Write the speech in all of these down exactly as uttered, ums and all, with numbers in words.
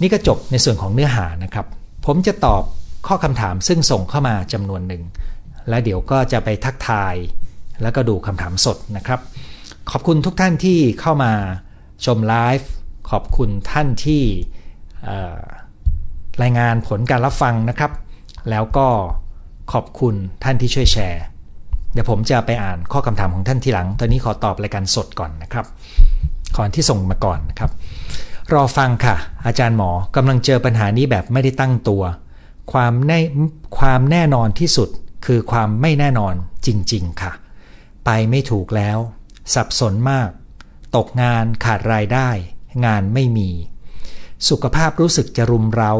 นี่ก็จบในส่วนของเนื้อหานะครับผมจะตอบข้อคำถามซึ่งส่งเข้ามาจำนวนหนึ่งและเดี๋ยวก็จะไปทักทายแล้วก็ดูคำถามสดนะครับขอบคุณทุกท่านที่เข้ามาชมไลฟ์ขอบคุณท่านที่รายงานผลการรับฟังนะครับแล้วก็ขอบคุณท่านที่ช่วยแชร์เดี๋ยวผมจะไปอ่านข้อคำถามของท่านทีหลังตอนนี้ขอตอบรายการสดก่อนนะครับก่อนที่ส่งมาก่อนนะครับรอฟังค่ะอาจารย์หมอกำลังเจอปัญหานี้แบบไม่ได้ตั้งตัวความแน่ความแน่นอนที่สุดคือความไม่แน่นอนจริงๆค่ะไปไม่ถูกแล้วสับสนมากตกงานขาดรายได้งานไม่มีสุขภาพรู้สึกจะรุมเร้า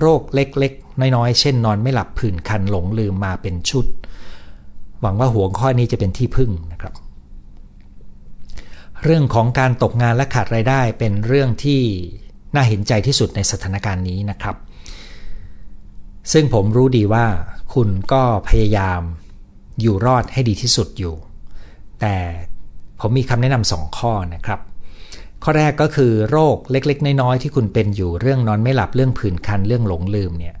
โรคเล็กๆน้อยๆเช่นนอนไม่หลับผื่นคันหลงลืมมาเป็นชุดหวังว่าหัวข้อนี้จะเป็นที่พึ่งนะครับเรื่องของการตกงานและขาดรายได้เป็นเรื่องที่น่าเห็นใจที่สุดในสถานการณ์นี้นะครับซึ่งผมรู้ดีว่าคุณก็พยายามอยู่รอดให้ดีที่สุดอยู่แต่ผมมีคำแนะนำสองข้อนะครับข้อแรกก็คือโรคเล็กๆน้อยๆที่คุณเป็นอยู่เรื่องนอนไม่หลับเรื่องผื่นคันเรื่องหลงลืมเนี่ย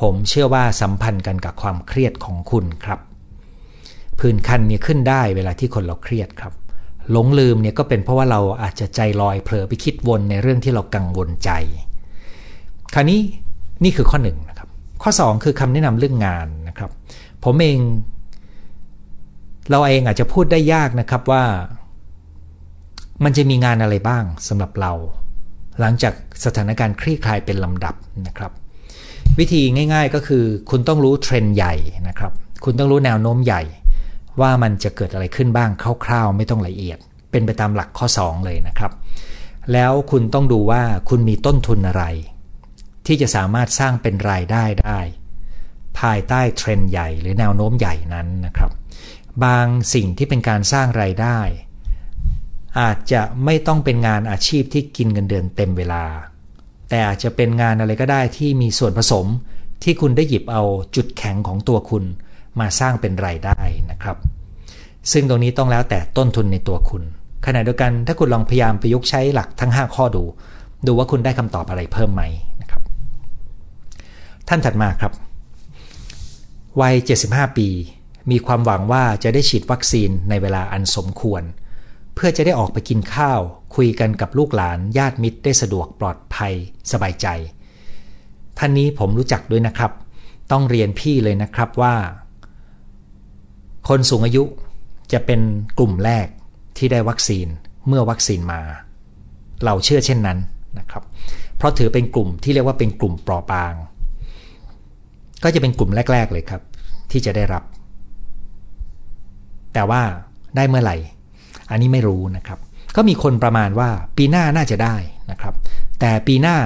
ผมเชื่อว่าสัมพันธ์กันกับความเครียดของคุณครับผื่นคันเนี่ยขึ้นได้เวลาที่คนเราเครียดครับหลงลืมเนี่ยก็เป็นเพราะว่าเราอาจจะใจลอยเผลอไปคิดวนในเรื่องที่เรากังวลใจคราวนี้นี่คือข้อหนึ่งนะครับข้อสองคือคำแนะนำเรื่องงานนะครับผมเองเราเองอาจจะพูดได้ยากนะครับว่ามันจะมีงานอะไรบ้างสำหรับเราหลังจากสถานการณ์คลี่คลายเป็นลำดับนะครับวิธีง่ายๆก็คือคุณต้องรู้เทรนด์ใหญ่นะครับคุณต้องรู้แนวโน้มใหญ่ว่ามันจะเกิดอะไรขึ้นบ้างคร่าวๆไม่ต้องละเอียดเป็นไปตามหลักข้อสองเลยนะครับแล้วคุณต้องดูว่าคุณมีต้นทุนอะไรที่จะสามารถสร้างเป็นรายได้ได้ภายใต้เทรนด์ใหญ่หรือแนวโน้มใหญ่นั้นนะครับบางสิ่งที่เป็นการสร้างรายได้อาจจะไม่ต้องเป็นงานอาชีพที่กินเงินเดือนเต็มเวลาแต่อาจจะเป็นงานอะไรก็ได้ที่มีส่วนผสมที่คุณได้หยิบเอาจุดแข็งของตัวคุณมาสร้างเป็นรายได้นะครับซึ่งตรงนี้ต้องแล้วแต่ต้นทุนในตัวคุณขณะเดียวกันถ้าคุณลองพยายามประยุกต์ใช้หลักทั้งห้าข้อดูดูว่าคุณได้คำตอบอะไรเพิ่มไหมนะครับท่านถัดมาครับวัยเจ็ดสิบห้าปีมีความหวังว่าจะได้ฉีดวัคซีนในเวลาอันสมควรเพื่อจะได้ออกไปกินข้าวคุยกันกับลูกหลานญาติมิตรได้สะดวกปลอดภัยสบายใจท่านนี้ผมรู้จักด้วยนะครับต้องเรียนพี่เลยนะครับว่าคนสูงอายุจะเป็นกลุ่มแรกที่ได้วัคซีนเมื่อวัคซีนมาเราเชื่อเช่นนั้นนะครับเพราะถือเป็นกลุ่มที่เรียกว่าเป็นกลุ่มเปราะบางก็จะเป็นกลุ่มแรกๆเลยครับที่จะได้รับแต่ว่าได้เมื่อไหร่อันนี้ไม่รู้นะครับก็มีคนประมาณว่าปีหน้าน่าจะได้นะครับแต่ปีหน้า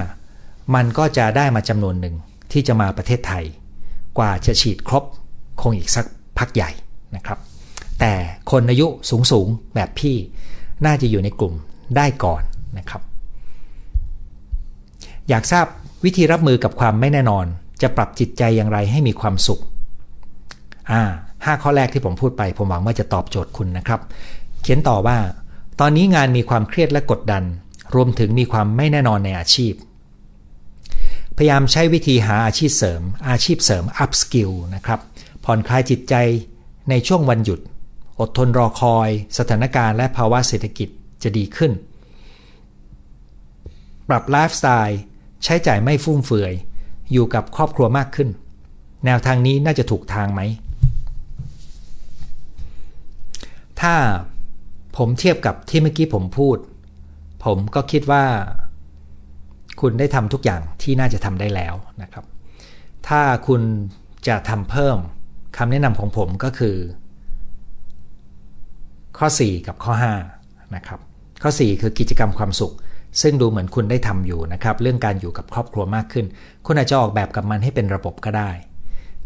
มันก็จะได้มาจำนวนหนึ่งที่จะมาประเทศไทยกว่าจะฉีดครบคงอีกสักพักใหญ่นะครับแต่คนอายุสูงๆแบบพี่น่าจะอยู่ในกลุ่มได้ก่อนนะครับอยากทราบวิธีรับมือกับความไม่แน่นอนจะปรับจิตใจอย่างไรให้มีความสุขอ่าห้าข้อแรกที่ผมพูดไปผมหวังว่าจะตอบโจทย์คุณนะครับเขียนต่อว่าตอนนี้งานมีความเครียดและกดดันรวมถึงมีความไม่แน่นอนในอาชีพพยายามใช้วิธีหาอาชีพเสริมอาชีพเสริม up skill นะครับผ่อนคลายจิตใจในช่วงวันหยุดอดทนรอคอยสถานการณ์และภาวะเศรษฐกิจจะดีขึ้นปรับไลฟ์สไตล์ใช้จ่ายไม่ฟุ่มเฟือยอยู่กับครอบครัวมากขึ้นแนวทางนี้น่าจะถูกทางไหมถ้าผมเทียบกับที่เมื่อกี้ผมพูดผมก็คิดว่าคุณได้ทำทุกอย่างที่น่าจะทำได้แล้วนะครับถ้าคุณจะทำเพิ่มคำแนะนำของผมก็คือข้อสี่กับข้อห้านะครับข้อสี่คือกิจกรรมความสุขซึ่งดูเหมือนคุณได้ทำอยู่นะครับเรื่องการอยู่กับครอบครัวมากขึ้นคุณอาจจะออกแบบกับมันให้เป็นระบบก็ได้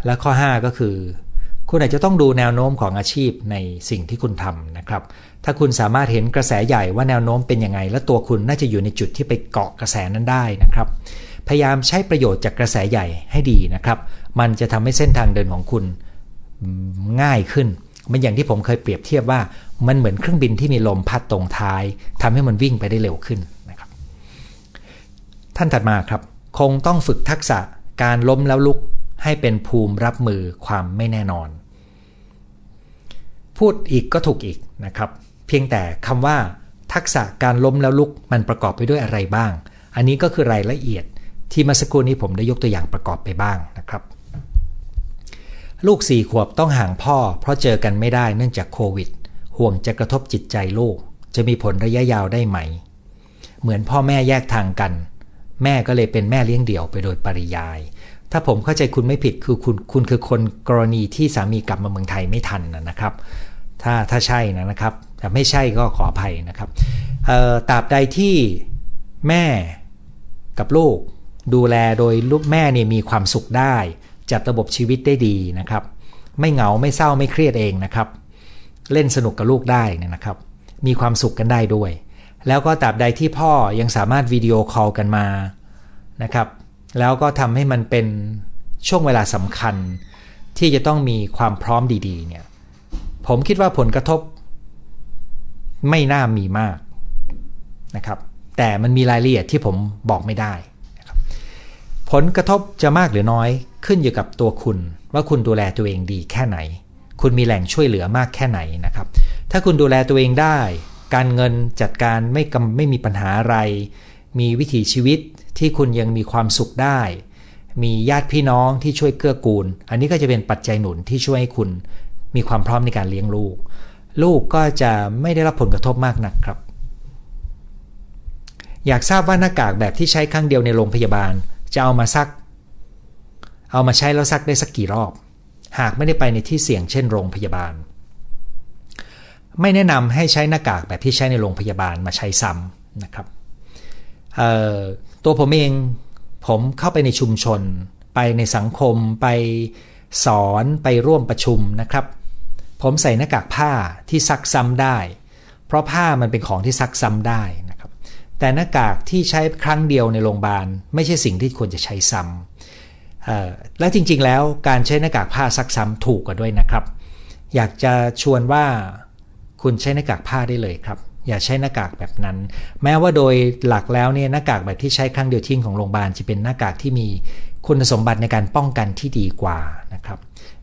และข้อห้าก็คือคุณอาจจะต้องดูแนวโน้มของอาชีพในสิ่งที่คุณทำนะครับถ้าคุณสามารถเห็นกระแสใหญ่ว่าแนวโน้มเป็นยังไงและตัวคุณน่าจะอยู่ในจุดที่ไปเกาะกระแสนั้นได้นะครับพยายามใช้ประโยชน์จากกระแสใหญ่ให้ดีนะครับมันจะทำให้เส้นทางเดินของคุณง่ายขึ้นมันอย่างที่ผมเคยเปรียบเทียบว่ามันเหมือนเครื่องบินที่มีลมพัดตรงท้ายทำให้มันวิ่งไปได้เร็วขึ้นนะครับท่านถัดมาครับ คงต้องฝึกทักษะการล้มแล้วลุกให้เป็นภูมิรับมือความไม่แน่นอนพูดอีกก็ถูกอีกนะครับเพียงแต่คำว่าทักษะการล้มแล้วลุกมันประกอบไปด้วยอะไรบ้างอันนี้ก็คือรายละเอียดที่เมื่อสักครู่นี้ผมได้ยกตัวอย่างประกอบไปบ้างนะครับลูกสี่ขวบต้องห่างพ่อเพราะเจอกันไม่ได้เนื่องจากโควิดห่วงจะกระทบจิตใจลูกจะมีผลระยะยาวได้ไหมเหมือนพ่อแม่แยกทางกันแม่ก็เลยเป็นแม่เลี้ยงเดี่ยวไปโดยปริยายถ้าผมเข้าใจคุณไม่ผิดคือคุณคุณคือคนกรณีที่สามีกลับมาเมืองไทยไม่ทันนะครับถ้าถ้าใช่นะครับแต่ไม่ใช่ก็ขออภัยนะครับเอ่อตราบใดที่แม่กับลูกดูแลโดยลูกแม่เนี่ยมีความสุขได้จัดระบบชีวิตได้ดีนะครับไม่เหงาไม่เศร้าไม่เครียดเองนะครับเล่นสนุกกับลูกได้นะครับมีความสุขกันได้ด้วยแล้วก็ตราบใดที่พ่อยังสามารถวิดีโอคอลกันมานะครับแล้วก็ทำให้มันเป็นช่วงเวลาสำคัญที่จะต้องมีความพร้อมดีๆเนี่ยผมคิดว่าผลกระทบไม่น่ามีมากนะครับแต่มันมีรายละเอียดที่ผมบอกไม่ได้นะครับผลกระทบจะมากหรือน้อยขึ้นอยู่กับตัวคุณว่าคุณดูแลตัวเองดีแค่ไหนคุณมีแหล่งช่วยเหลือมากแค่ไหนนะครับถ้าคุณดูแลตัวเองได้การเงินจัดการไม่ไม่มีปัญหาอะไรมีวิถีชีวิตที่คุณยังมีความสุขได้มีญาติพี่น้องที่ช่วยเกื้อกูลอันนี้ก็จะเป็นปัจจัยหนุนที่ช่วยให้คุณมีความพร้อมในการเลี้ยงลูกลูกก็จะไม่ได้รับผลกระทบมากนักครับอยากทราบว่าหน้ากากแบบที่ใช้ครั้งเดียวในโรงพยาบาลจะเอามาซักเอามาใช้แล้วซักได้สักกี่รอบหากไม่ได้ไปในที่เสี่ยงเช่นโรงพยาบาลไม่แนะนำให้ใช้หน้ากากแบบที่ใช้ในโรงพยาบาลมาใช้ซ้ำนะครับตัวผมเองผมเข้าไปในชุมชนไปในสังคมไปสอนไปร่วมประชุมนะครับผมใส่หน้ากากผ้าที่ซักซ้ำได้เพราะผ้ามันเป็นของที่ซักซ้ำได้นะครับแต่หน้ากากที่ใช้ครั้งเดียวในโรงพยาบาลไม่ใช่สิ่งที่ควรจะใช้ซ้ำและจริงๆแล้วการใช้หน้ากากผ้าซักซ้ำถูกกว่าด้วยนะครับอยากจะชวนว่าคุณใช้หน้ากากผ้าได้เลยครับอย่าใช้หน้ากากแบบนั้นแม้ว่าโดยหลักแล้วเนี่ยหน้ากากแบบที่ใช้ครั้งเดียวทิ้งของโรงพยาบาลจะเป็นหน้ากากที่มีคุณสมบัติในการป้องกันที่ดีกว่านะครับ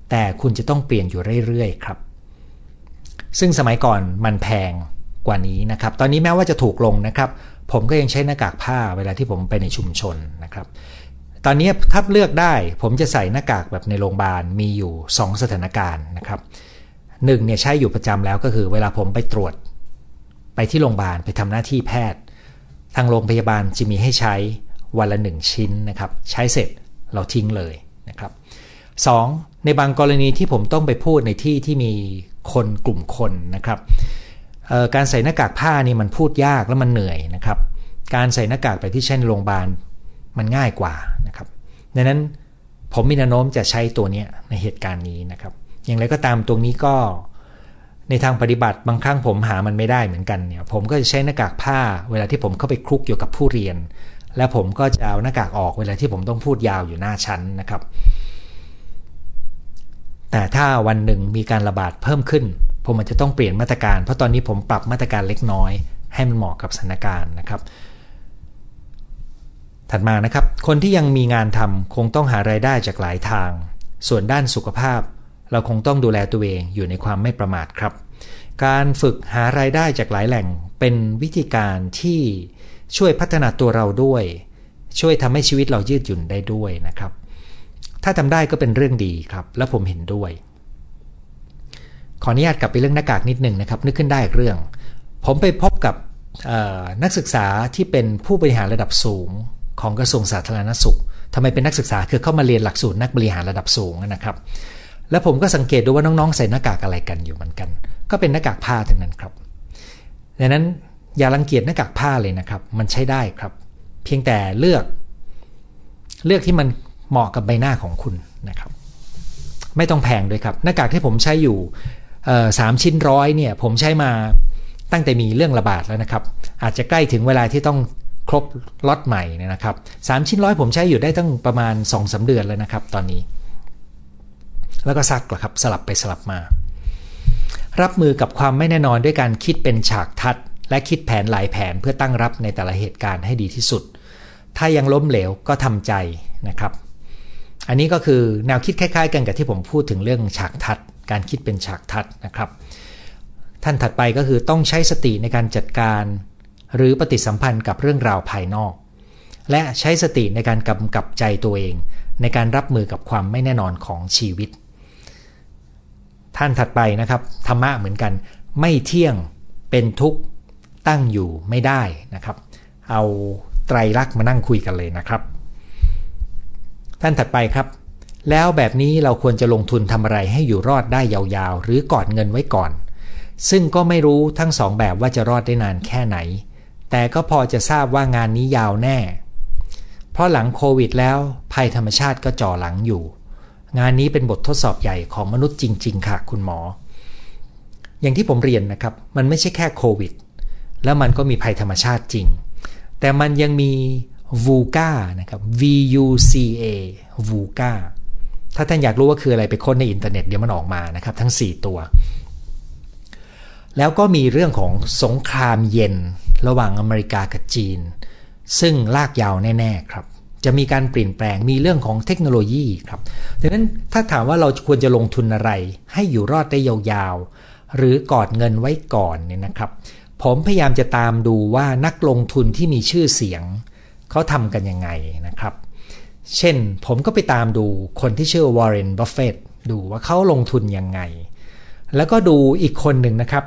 แต่คุณจะต้องเปลี่ยนอยู่เรื่อยๆครับซึ่งสมัยก่อนมันแพงกว่านี้นะครับตอนนี้แม้ว่าจะถูกลงนะครับผมก็ยังใช้หน้ากากผ้าเวลาที่ผมไปในชุมชนนะครับตอนนี้ถ้าเลือกได้ผมจะใส่หน้ากากแบบในโรงพยาบาลมีอยู่สองสถานการณ์นะครับหนึ่งเนี่ยใช้อยู่ประจำแล้วก็คือเวลาผมไปตรวจไปที่โรงพยาบาลไปทำหน้าที่แพทย์ทางโรงพยาบาลจะมีให้ใช้วันละหนึ่งชิ้นนะครับใช้เสร็จเราทิ้งเลยนะครับสองในบางกรณีที่ผมต้องไปพูดในที่ที่มีคนกลุ่มคนนะครับการใส่หน้ากากผ้านี่มันพูดยากแล้วมันเหนื่อยนะครับการใส่หน้ากากไปที่เช่นโรงพยาบาลมันง่ายกว่านะครับดังนั้นผมมีแนวโน้มจะใช้ตัวนี้ในเหตุการณ์นี้นะครับอย่างไรก็ตามตรงนี้ก็ในทางปฏิบัติบางครั้งผมหามันไม่ได้เหมือนกันเนี่ยผมก็จะใช้หน้ากากผ้าเวลาที่ผมเข้าไปคลุกอยู่กับผู้เรียนและผมก็จะเอาหน้ากากออกเวลาที่ผมต้องพูดยาวอยู่หน้าชั้นนะครับแต่ถ้าวันหนึ่งมีการระบาดเพิ่มขึ้นผมอาจจะต้องเปลี่ยนมาตรการเพราะตอนนี้ผมปรับมาตรการเล็กน้อยให้มันเหมาะกับสถานการณ์นะครับถัดมานะครับคนที่ยังมีงานทำคงต้องหารายได้จากหลายทางส่วนด้านสุขภาพเราคงต้องดูแลตัวเองอยู่ในความไม่ประมาทครับการฝึกหารายได้จากหลายแหล่งเป็นวิธีการที่ช่วยพัฒนาตัวเราด้วยช่วยทำให้ชีวิตเรายืดหยุ่นได้ด้วยนะครับถ้าทำได้ก็เป็นเรื่องดีครับและผมเห็นด้วยขออนุญาตกลับไปเรื่องหน้ากากนิดนึงนะครับนึกขึ้นได้อีกเรื่องผมไปพบกับนักศึกษาที่เป็นผู้บริหารระดับสูงของกระทรวงสาธารณสุขทำไมเป็นนักศึกษาคือเข้ามาเรียนหลักสูตรนักบริหารระดับสูงนะครับแล้วผมก็สังเกตดูว่าน้องๆใส่หน้ากากอะไรกันอยู่เหมือนกันก็เป็นหน้ากากผ้าทั้งนั้นครับดังนั้นอย่ารังเกียจหน้ากากผ้าเลยนะครับมันใช้ได้ครับเพียงแต่เลือกเลือกที่มันเหมาะกับใบหน้าของคุณนะครับไม่ต้องแพงด้วยครับหน้ากากที่ผมใช้อยู่สามชิ้นร้อยเนี่ยผมใช้มาตั้งแต่มีเรื่องระบาดแล้วนะครับอาจจะใกล้ถึงเวลาที่ต้องครบล็อตใหม่นะครับสามชิ้นร้อยผมใช้อยู่ได้ตั้งประมาณ สองถึงสาม เดือนแล้วนะครับตอนนี้แล้วก็ซักครับสลับไปสลับมารับมือกับความไม่แน่นอนด้วยการคิดเป็นฉากทัศน์และคิดแผนหลายแผนเพื่อตั้งรับในแต่ละเหตุการณ์ให้ดีที่สุด ถ้ายังล้มเหลวก็ทำใจนะครับอันนี้ก็คือแนวคิดคล้ายๆกันกับที่ผมพูดถึงเรื่องฉากทัศน์การคิดเป็นฉากทัศน์นะครับท่านถัดไปก็คือต้องใช้สติในการจัดการหรือปฏิสัมพันธ์กับเรื่องราวภายนอกและใช้สติในการกำกับใจตัวเองในการรับมือกับความไม่แน่นอนของชีวิตท่านถัดไปนะครับธรรมะเหมือนกันไม่เที่ยงเป็นทุกข์ตั้งอยู่ไม่ได้นะครับเอาไตรลักษณ์มานั่งคุยกันเลยนะครับท่านถัดไปครับแล้วแบบนี้เราควรจะลงทุนทำอะไรให้อยู่รอดได้ยาวๆหรือกอดเงินไว้ก่อนซึ่งก็ไม่รู้ทั้งสองแบบว่าจะรอดได้นานแค่ไหนแต่ก็พอจะทราบว่างานนี้ยาวแน่เพราะหลังโควิดแล้วภัยธรรมชาติก็จ่อหลังอยู่งานนี้เป็นบททดสอบใหญ่ของมนุษย์จริงๆค่ะคุณหมออย่างที่ผมเรียนนะครับมันไม่ใช่แค่โควิดแล้วมันก็มีภัยธรรมชาติจริงแต่มันยังมีวูก้านะครับ วี ยู ซี เอ วูก้าถ้าท่านอยากรู้ว่าคืออะไรไปค้นในอินเทอร์เน็ตเดี๋ยวมันออกมานะครับทั้งสี่ตัวแล้วก็มีเรื่องของสงครามเย็นระหว่างอเมริกากับจีนซึ่งลากยาวแน่ๆครับจะมีการเปลี่ยนแปลงมีเรื่องของเทคโนโลยีครับดังนั้นถ้าถามว่าเราควรจะลงทุนอะไรให้อยู่รอดได้ยาวๆหรือกอดเงินไว้ก่อนเนี่ยนะครับผมพยายามจะตามดูว่านักลงทุนที่มีชื่อเสียงเขาทำกันยังไงนะครับเช่นผมก็ไปตามดูคนที่ชื่อวอร์เรน บัฟเฟตต์ดูว่าเขาลงทุนยังไงแล้วก็ดูอีกคนหนึ่งนะครับ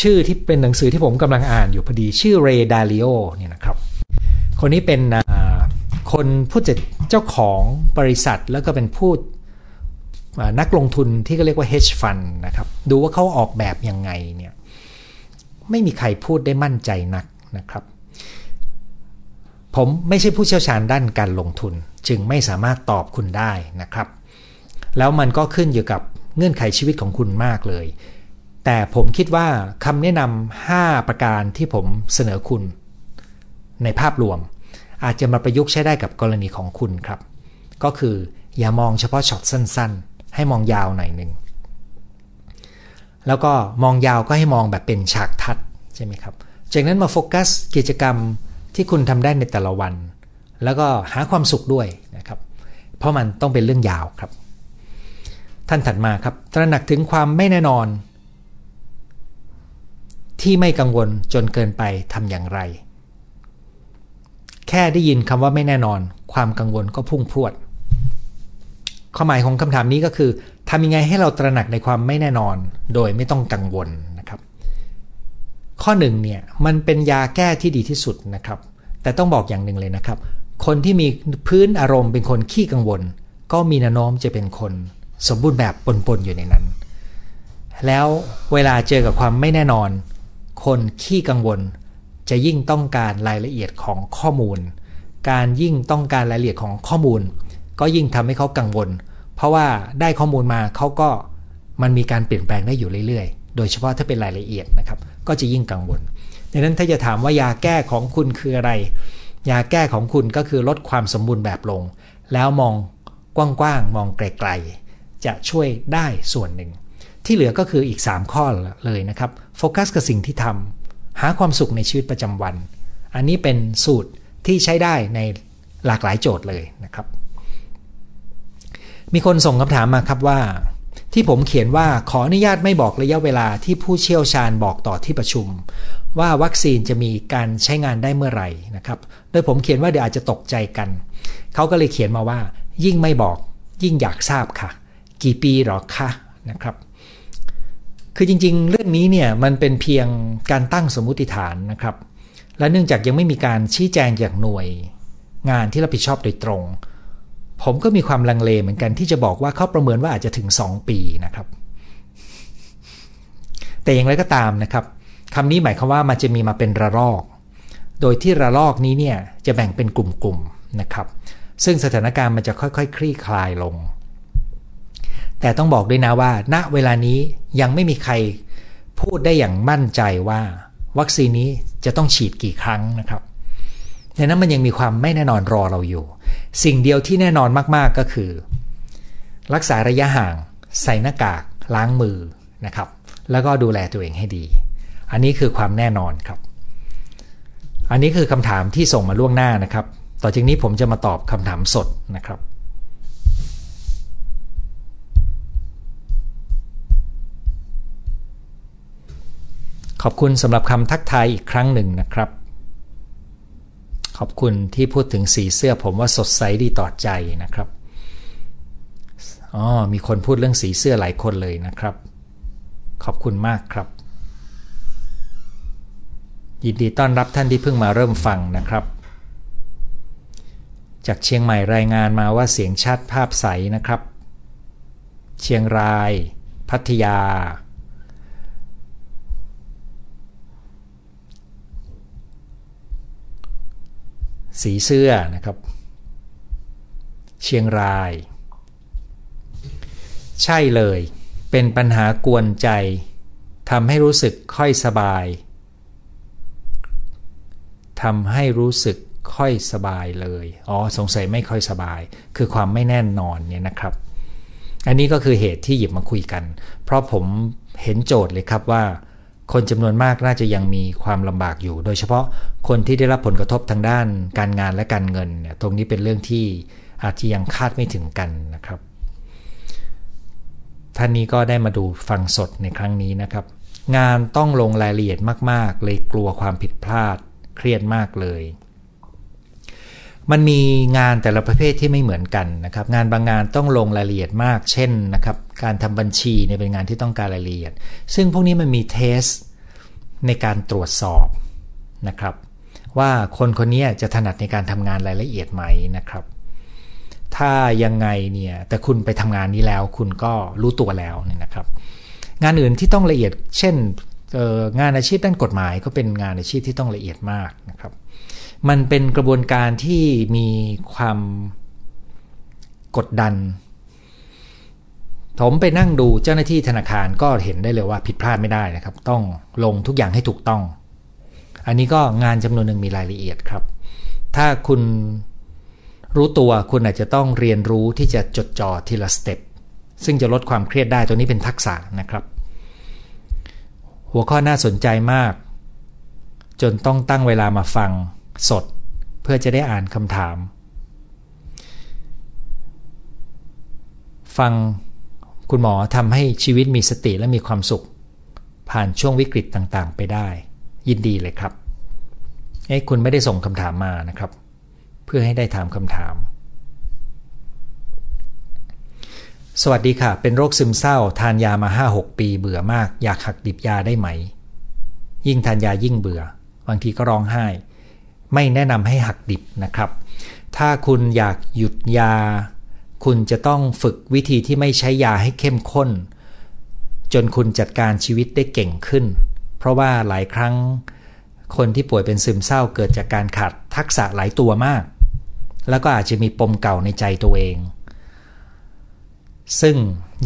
ชื่อที่เป็นหนังสือที่ผมกำลังอ่านอยู่พอดีชื่อเรย์ดาลิโอเนี่ยนะครับคนนี้เป็นคนผู้จัดเจ้าของบริษัทแล้วก็เป็นผู้นักลงทุนที่ก็เรียกว่า hedge fund นะครับดูว่าเขาออกแบบยังไงเนี่ยไม่มีใครพูดได้มั่นใจนักนะครับผมไม่ใช่ผู้เชี่ยวชาญด้านการลงทุนจึงไม่สามารถตอบคุณได้นะครับแล้วมันก็ขึ้นอยู่กับเงื่อนไขชีวิตของคุณมากเลยแต่ผมคิดว่าคำแนะนำห้าประการที่ผมเสนอคุณในภาพรวมอาจจะมาประยุกต์ใช้ได้กับกรณีของคุณครับก็คืออย่ามองเฉพาะช็อตสั้นๆให้มองยาวหน่อยหนึ่งแล้วก็มองยาวก็ให้มองแบบเป็นฉากทัศน์ใช่ไหมครับจากนั้นมาโฟกัสกิจกรรมที่คุณทำได้ในแต่ละวันแล้วก็หาความสุขด้วยนะครับเพราะมันต้องเป็นเรื่องยาวครับท่านถัดมาครับตระหนักถึงความไม่แน่นอนที่ไม่กังวลจนเกินไปทำอย่างไรแค่ได้ยินคำว่าไม่แน่นอนความกังวลก็พุ่งพรวดข้อหมายของคำถามนี้ก็คือทำยังไงให้เราตระหนักในความไม่แน่นอนโดยไม่ต้องกังวลนะครับข้อหนึ่งเนี่ยมันเป็นยาแก้ที่ดีที่สุดนะครับแต่ต้องบอกอย่างหนึ่งเลยนะครับคนที่มีพื้นอารมณ์เป็นคนขี้กังวลก็มีแนวโน้มจะเป็นคนสมบูรณ์แบบปนๆอยู่ในนั้นแล้วเวลาเจอกับความไม่แน่นอนคนขี้กังวลจะยิ่งต้องการรายละเอียดของข้อมูลการยิ่งต้องการรายละเอียดของข้อมูลก็ยิ่งทำให้เขากังวลเพราะว่าได้ข้อมูลมาเขาก็มันมีการเปลี่ยนแปลงได้อยู่เรื่อยๆโดยเฉพาะถ้าเป็นรายละเอียดนะครับก็จะยิ่งกังวลดังนั้นถ้าจะถามว่ายาแก้ของคุณคืออะไรยาแก้ของคุณก็คือลดความสมบูรณ์แบบลงแล้วมองกว้างๆมองไกลๆจะช่วยได้ส่วนหนึ่งที่เหลือก็คืออีกสามข้อเลยนะครับโฟกัสกับสิ่งที่ทำหาความสุขในชีวิตประจำวันอันนี้เป็นสูตรที่ใช้ได้ในหลากหลายโจทย์เลยนะครับมีคนส่งคำถามมาครับว่าที่ผมเขียนว่าขออนุญาตไม่บอกระยะเวลาที่ผู้เชี่ยวชาญบอกต่อที่ประชุมว่าวัคซีนจะมีการใช้งานได้เมื่อไหร่นะครับโดยผมเขียนว่าเดี๋ยวอาจจะตกใจกันเขาก็เลยเขียนมาว่ายิ่งไม่บอกยิ่งอยากทราบค่ะกี่ปีหรอคะนะครับคือจริงๆเรื่องนี้เนี่ยมันเป็นเพียงการตั้งสมมุติฐานนะครับและเนื่องจากยังไม่มีการชี้แจงจากหน่วยงานที่รับผิดชอบโดยตรงผมก็มีความลังเลเหมือนกันที่จะบอกว่าเขาประเมินว่าอาจจะถึงสองปีนะครับแต่อย่างไรก็ตามนะครับคำนี้หมายความว่ามันจะมีมาเป็นระลอกโดยที่ระลอกนี้เนี่ยจะแบ่งเป็นกลุ่มๆนะครับซึ่งสถานการณ์มันจะค่อยๆคลี่คลายลงแต่ต้องบอกด้วยนะว่าณเวลานี้ยังไม่มีใครพูดได้อย่างมั่นใจว่าวัคซีนนี้จะต้องฉีดกี่ครั้งนะครับดังนั้นมันยังมีความไม่แน่นอนรอเราอยู่สิ่งเดียวที่แน่นอนมากๆก็คือรักษาระยะห่างใส่หน้ากากล้างมือนะครับแล้วก็ดูแลตัวเองให้ดีอันนี้คือความแน่นอนครับอันนี้คือคำถามที่ส่งมาล่วงหน้านะครับ ต่อจากนี้ผมจะมาตอบคำถามสดนะครับขอบคุณสำหรับคำทักทายอีกครั้งหนึ่งนะครับขอบคุณที่พูดถึงสีเสื้อผมว่าสดใสดีต่อใจนะครับอ๋อมีคนพูดเรื่องสีเสื้อหลายคนเลยนะครับขอบคุณมากครับยินดีต้อนรับท่านที่เพิ่งมาเริ่มฟังนะครับจากเชียงใหม่รายงานมาว่าเสียงชัดภาพใสนะครับเชียงรายพัทยาสีเสื้อนะครับเชียงรายใช่เลยเป็นปัญหากวนใจทำให้รู้สึกค่อยสบายทำให้รู้สึกค่อยสบายเลยอ๋อสงสัยไม่ค่อยสบายคือความไม่แน่นอนเนี่ยนะครับอันนี้ก็คือเหตุที่หยิบมาคุยกันเพราะผมเห็นโจทย์เลยครับว่าคนจำนวนมากน่าจะยังมีความลำบากอยู่โดยเฉพาะคนที่ได้รับผลกระทบทางด้านการงานและการเงินเนี่ยตรงนี้เป็นเรื่องที่อาจจะยังคาดไม่ถึงกันนะครับท่านนี้ก็ได้มาดูฟังสดในครั้งนี้นะครับงานต้องลงรายละเอียดมากๆเลยกลัวความผิดพลาดเครียดมากเลยมันมีงานแต่ละประเภทที่ไม่เหมือนกันนะครับงานบางงานต้องลงรายละเอียดมากเช่นนะครับการทำบัญชีเนี่ยเป็นงานที่ต้องการรายละเอียดซึ่งพวกนี้มันมีเทสในการตรวจสอบนะครับว่าคนคนนี้จะถนัดในการทำงานรายละเอียดไหมนะครับถ้ายังไงเนี่ยแต่คุณไปทำงานนี้แล้วคุณก็รู้ตัวแล้วเนี่ยนะครับงานอื่นที่ต้องละเอียดเช่นงานอาชีพด้านกฎหมายก็เป็นงานอาชีพที่ต้องละเอียดมากนะครับมันเป็นกระบวนการที่มีความกดดันผมไปนั่งดูเจ้าหน้าที่ธนาคารก็เห็นได้เลยว่าผิดพลาดไม่ได้นะครับต้องลงทุกอย่างให้ถูกต้องอันนี้ก็งานจำนวนหนึ่งมีรายละเอียดครับถ้าคุณรู้ตัวคุณอาจจะต้องเรียนรู้ที่จะจดจ่อทีละสเต็ปซึ่งจะลดความเครียดได้ตัวนี้เป็นทักษะนะครับหัวข้อน่าสนใจมากจนต้องตั้งเวลามาฟังสดเพื่อจะได้อ่านคำถามฟังคุณหมอทำให้ชีวิตมีสติและมีความสุขผ่านช่วงวิกฤตต่างๆไปได้ยินดีเลยครับเอ้คุณไม่ได้ส่งคำถามมานะครับเพื่อให้ได้ถามคำถามสวัสดีค่ะเป็นโรคซึมเศร้าทานยามา ห้าหก ปีเบื่อมากอยากหักดิบยาได้ไหมยิ่งทานยายิ่งเบื่อบางทีก็ร้องไห้ไม่แนะนำให้หักดิบนะครับถ้าคุณอยากหยุดยาคุณจะต้องฝึกวิธีที่ไม่ใช้ยาให้เข้มข้นจนคุณจัดการชีวิตได้เก่งขึ้นเพราะว่าหลายครั้งคนที่ป่วยเป็นซึมเศร้าเกิดจากการขาดทักษะหลายตัวมากแล้วก็อาจจะมีปมเก่าในใจตัวเองซึ่ง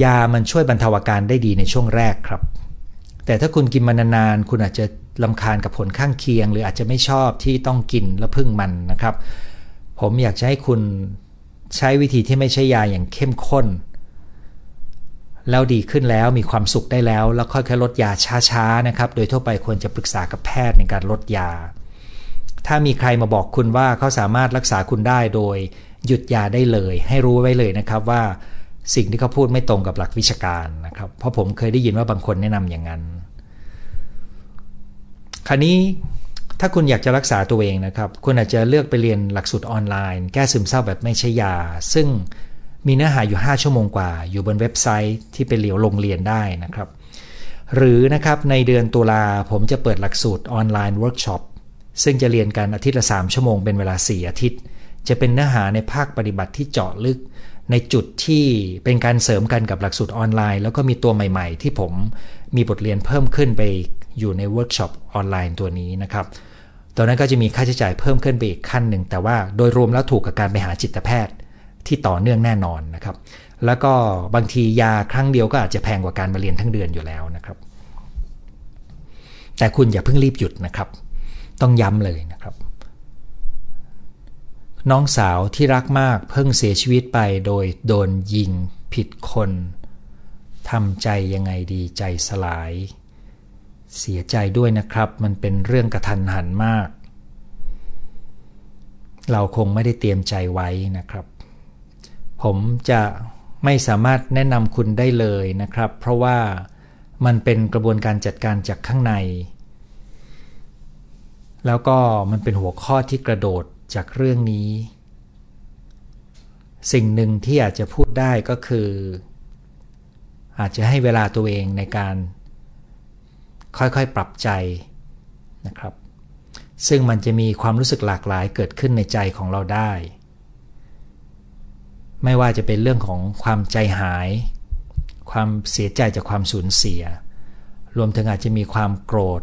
ยามันช่วยบรรเทาอาการได้ดีในช่วงแรกครับแต่ถ้าคุณกินมานานๆคุณอาจจะรำคาญกับผลข้างเคียงหรืออาจจะไม่ชอบที่ต้องกินและพึ่งมันนะครับผมอยากจะให้คุณใช้วิธีที่ไม่ใช่ยาอย่างเข้มข้นแล้วดีขึ้นแล้วมีความสุขได้แล้วแล้วค่อยๆลดยาช้าๆนะครับโดยทั่วไปควรจะปรึกษากับแพทย์ในการลดยาถ้ามีใครมาบอกคุณว่าเขาสามารถรักษาคุณได้โดยหยุดยาได้เลยให้รู้ไว้เลยนะครับว่าสิ่งที่เขาพูดไม่ตรงกับหลักวิชาการนะครับเพราะผมเคยได้ยินว่าบางคนแนะนำอย่างนั้นคราวนี้ถ้าคุณอยากจะรักษาตัวเองนะครับคุณอาจจะเลือกไปเรียนหลักสูตรออนไลน์แก้ซึมเศร้าแบบไม่ใช่ยาซึ่งมีเนื้อหาอยู่ห้าชั่วโมงกว่าอยู่บนเว็บไซต์ที่ไปเรียนลงเรียนได้นะครับหรือนะครับในเดือนตุลาผมจะเปิดหลักสูตรออนไลน์เวิร์กช็อปซึ่งจะเรียนกันอาทิตย์ละสามชั่วโมงเป็นเวลาสี่อาทิตย์จะเป็นเนื้อหาในภาคปฏิบัติที่เจาะลึกในจุดที่เป็นการเสริมกันกับหลักสูตรออนไลน์แล้วก็มีตัวใหม่ๆที่ผมมีบทเรียนเพิ่มขึ้นไปอยู่ในเวิร์กช็อปออนไลน์ตัวนี้นะครับตอนนั้นก็จะมีค่าใช้จ่ายเพิ่มขึ้นไปอีกขั้นหนึ่งแต่ว่าโดยรวมแล้วถูกกับการไปหาจิตแพทย์ที่ต่อเนื่องแน่นอนนะครับแล้วก็บางทียาครั้งเดียวก็อาจจะแพงกว่าการมาเรียนทั้งเดือนอยู่แล้วนะครับแต่คุณอย่าเพิ่งรีบหยุดนะครับต้องย้ำเลยนะครับน้องสาวที่รักมากเพิ่งเสียชีวิตไปโดยโดนยิงผิดคนทำใจยังไงดีใจสลายเสียใจด้วยนะครับมันเป็นเรื่องกระทันหันมาก เราคงไม่ได้เตรียมใจไว้นะครับผมจะไม่สามารถแนะนำคุณได้เลยนะครับเพราะว่ามันเป็นกระบวนการจัดการจากข้างในแล้วก็มันเป็นหัวข้อที่กระโดดจากเรื่องนี้สิ่งหนึ่งที่อาจจะพูดได้ก็คืออาจจะให้เวลาตัวเองในการค่อยๆปรับใจนะครับซึ่งมันจะมีความรู้สึกหลากหลายเกิดขึ้นในใจของเราได้ไม่ว่าจะเป็นเรื่องของความใจหายความเสียใจจากความสูญเสียรวมถึงอาจจะมีความโกรธ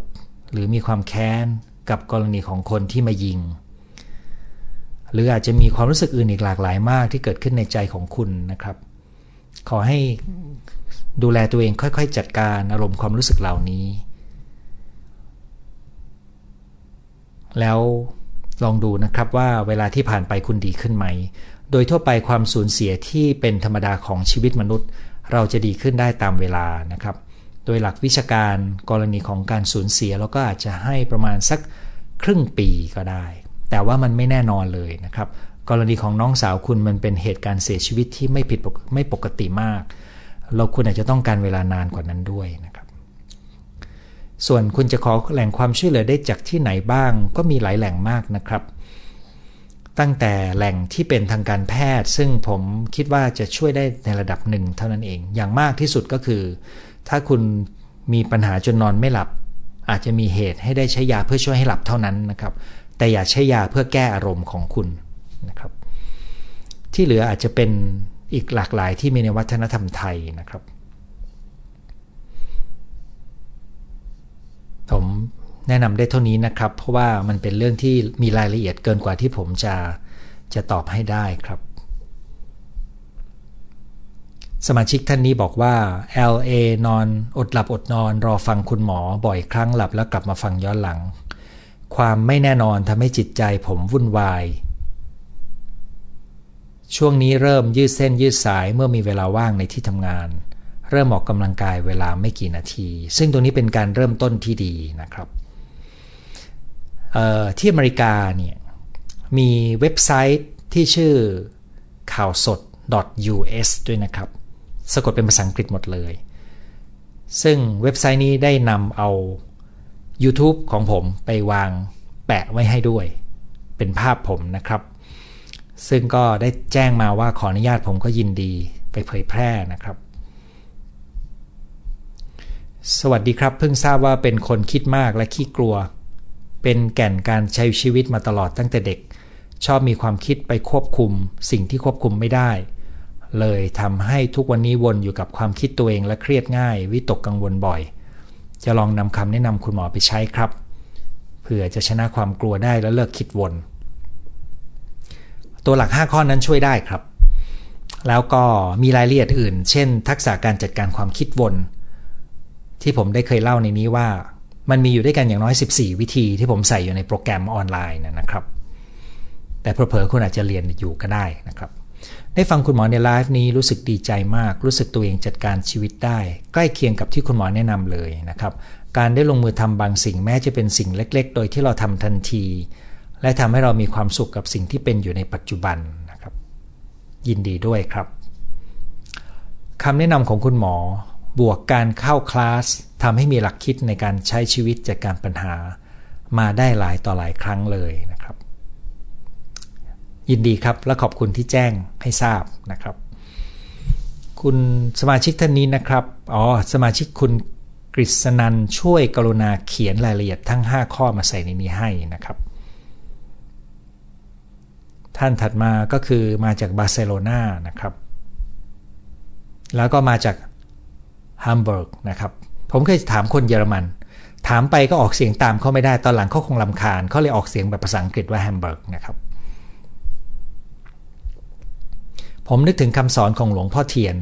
หรือมีความแค้นกับกรณีของคนที่มายิงหรืออาจจะมีความรู้สึกอื่นอีกหลากหลายมากที่เกิดขึ้นในใจของคุณนะครับขอให้ดูแลตัวเองค่อยๆจัดการอารมณ์ความรู้สึกเหล่านี้แล้วลองดูนะครับว่าเวลาที่ผ่านไปคุณดีขึ้นไหมโดยทั่วไปความสูญเสียที่เป็นธรรมดาของชีวิตมนุษย์เราจะดีขึ้นได้ตามเวลานะครับโดยหลักวิชาการกรณีของการสูญเสียเราก็อาจจะให้ประมาณสักครึ่งปีก็ได้แต่ว่ามันไม่แน่นอนเลยนะครับกรณีของน้องสาวคุณมันเป็นเหตุการณ์เสียชีวิตที่ไม่ผิดไม่ปกติมากเราคุณอาจจะต้องการเวลานานกว่านั้นด้วยนะครับส่วนคุณจะขอแหล่งความช่วยเหลือได้จากที่ไหนบ้างก็มีหลายแหล่งมากนะครับตั้งแต่แหล่งที่เป็นทางการแพทย์ซึ่งผมคิดว่าจะช่วยได้ในระดับหนึ่งเท่านั้นเองอย่างมากที่สุดก็คือถ้าคุณมีปัญหาจนนอนไม่หลับอาจจะมีเหตุให้ได้ใช้ยาเพื่อช่วยให้หลับเท่านั้นนะครับแต่อย่าใช้ยาเพื่อแก้อารมณ์ของคุณนะครับที่เหลืออาจจะเป็นอีกหลากหลายที่มีในวัฒนธรรมไทยนะครับผมแนะนำได้เท่านี้นะครับเพราะว่ามันเป็นเรื่องที่มีรายละเอียดเกินกว่าที่ผมจะจะตอบให้ได้ครับสมาชิกท่านนี้บอกว่า แอล เอ นอนอดหลับอดนอนรอฟังคุณหมอบ่อยครั้งหลับแล้วกลับมาฟังย้อนหลังความไม่แน่นอนทำให้จิตใจผมวุ่นวายช่วงนี้เริ่มยืดเส้นยืดสายเมื่อมีเวลาว่างในที่ทำงานเริ่มออกกำลังกายเวลาไม่กี่นาทีซึ่งตรงนี้เป็นการเริ่มต้นที่ดีนะครับที่อเมริกาเนี่ยมีเว็บไซต์ที่ชื่อข่าวสด .us ด้วยนะครับสะกดเป็นภาษาอังกฤษหมดเลยซึ่งเว็บไซต์นี้ได้นำเอา YouTube ของผมไปวางแปะไว้ให้ด้วยเป็นภาพผมนะครับซึ่งก็ได้แจ้งมาว่าขออนุญาตผมก็ยินดีไปเผยแพร่นะครับสวัสดีครับเพิ่งทราบว่าเป็นคนคิดมากและขี้กลัวเป็นแก่นการใช้ชีวิตมาตลอดตั้งแต่เด็กชอบมีความคิดไปควบคุมสิ่งที่ควบคุมไม่ได้เลยทำให้ทุกวันนี้วนอยู่กับความคิดตัวเองและเครียดง่ายวิตกกังวลบ่อยจะลองนำคำแนะนำคุณหมอไปใช้ครับเผื่อจะชนะความกลัวได้และเลิกคิดวนตัวหลักห้าข้อนั้นช่วยได้ครับแล้วก็มีรายละเอียดอื่นเช่นทักษะการจัดการความคิดวนที่ผมได้เคยเล่าในนี้ว่ามันมีอยู่ด้วยกันอย่างน้อยสิบสี่วิธีที่ผมใส่อยู่ในโปรแกรมออนไลน์นะครับแต่เผลอๆคุณอาจจะเรียนอยู่ก็ได้นะครับได้ฟังคุณหมอในไลฟ์นี้รู้สึกดีใจมากรู้สึกตัวเองจัดการชีวิตได้ใกล้เคียงกับที่คุณหมอแนะนำเลยนะครับการได้ลงมือทำบางสิ่งแม้จะเป็นสิ่งเล็กๆโดยที่เราทำทันทีและทำให้เรามีความสุขกับสิ่งที่เป็นอยู่ในปัจจุบันนะครับยินดีด้วยครับคำแนะนำของคุณหมอบวกการเข้าคลาสทำให้มีหลักคิดในการใช้ชีวิตจัดการปัญหามาได้หลายต่อหลายครั้งเลยนะครับยินดีครับและขอบคุณที่แจ้งให้ทราบนะครับคุณสมาชิกท่านนี้นะครับอ๋อสมาชิกคุณกฤษณันท์ช่วยกรุณาเขียนรายละเอียดทั้งห้าข้อมาใส่ในนี้ให้นะครับท่านถัดมาก็คือมาจากบาร์เซโลนานะครับแล้วก็มาจากฮัมเบิร์กนะครับผมเคยถามคนเยอรมันถามไปก็ออกเสียงตามเขาไม่ได้ตอนหลังเขาคงรำคาญเขาเลยออกเสียงแบบภาษาอังกฤษว่าแฮมเบิร์กนะครับผมนึกถึงคำสอนของหลวงพ่อเทียน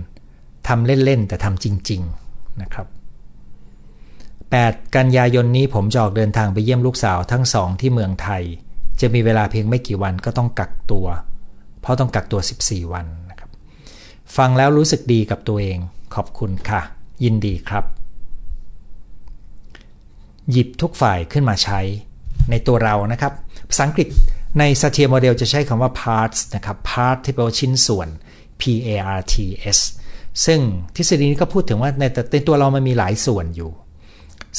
ทำเล่นๆแต่ทำจริงๆนะครับแปดกันยายนนี้ผมจะออกเดินทางไปเยี่ยมลูกสาวทั้งสองที่เมืองไทยจะมีเวลาเพียงไม่กี่วันก็ต้องกักตัวเพราะต้องกักตัวสิบสี่วันนะครับฟังแล้วรู้สึกดีกับตัวเองขอบคุณค่ะยินดีครับหยิบทุกฝ่ายขึ้นมาใช้ในตัวเรานะครับภาษาอังกฤษ ใน Satir Model จะใช้คำว่า parts นะครับ part ที่แปลว่าชิ้นส่วน พี เอ อาร์ ที เอส ซึ่งทฤษฎีนี้ก็พูดถึงว่าในในตัวเรามันมีหลายส่วนอยู่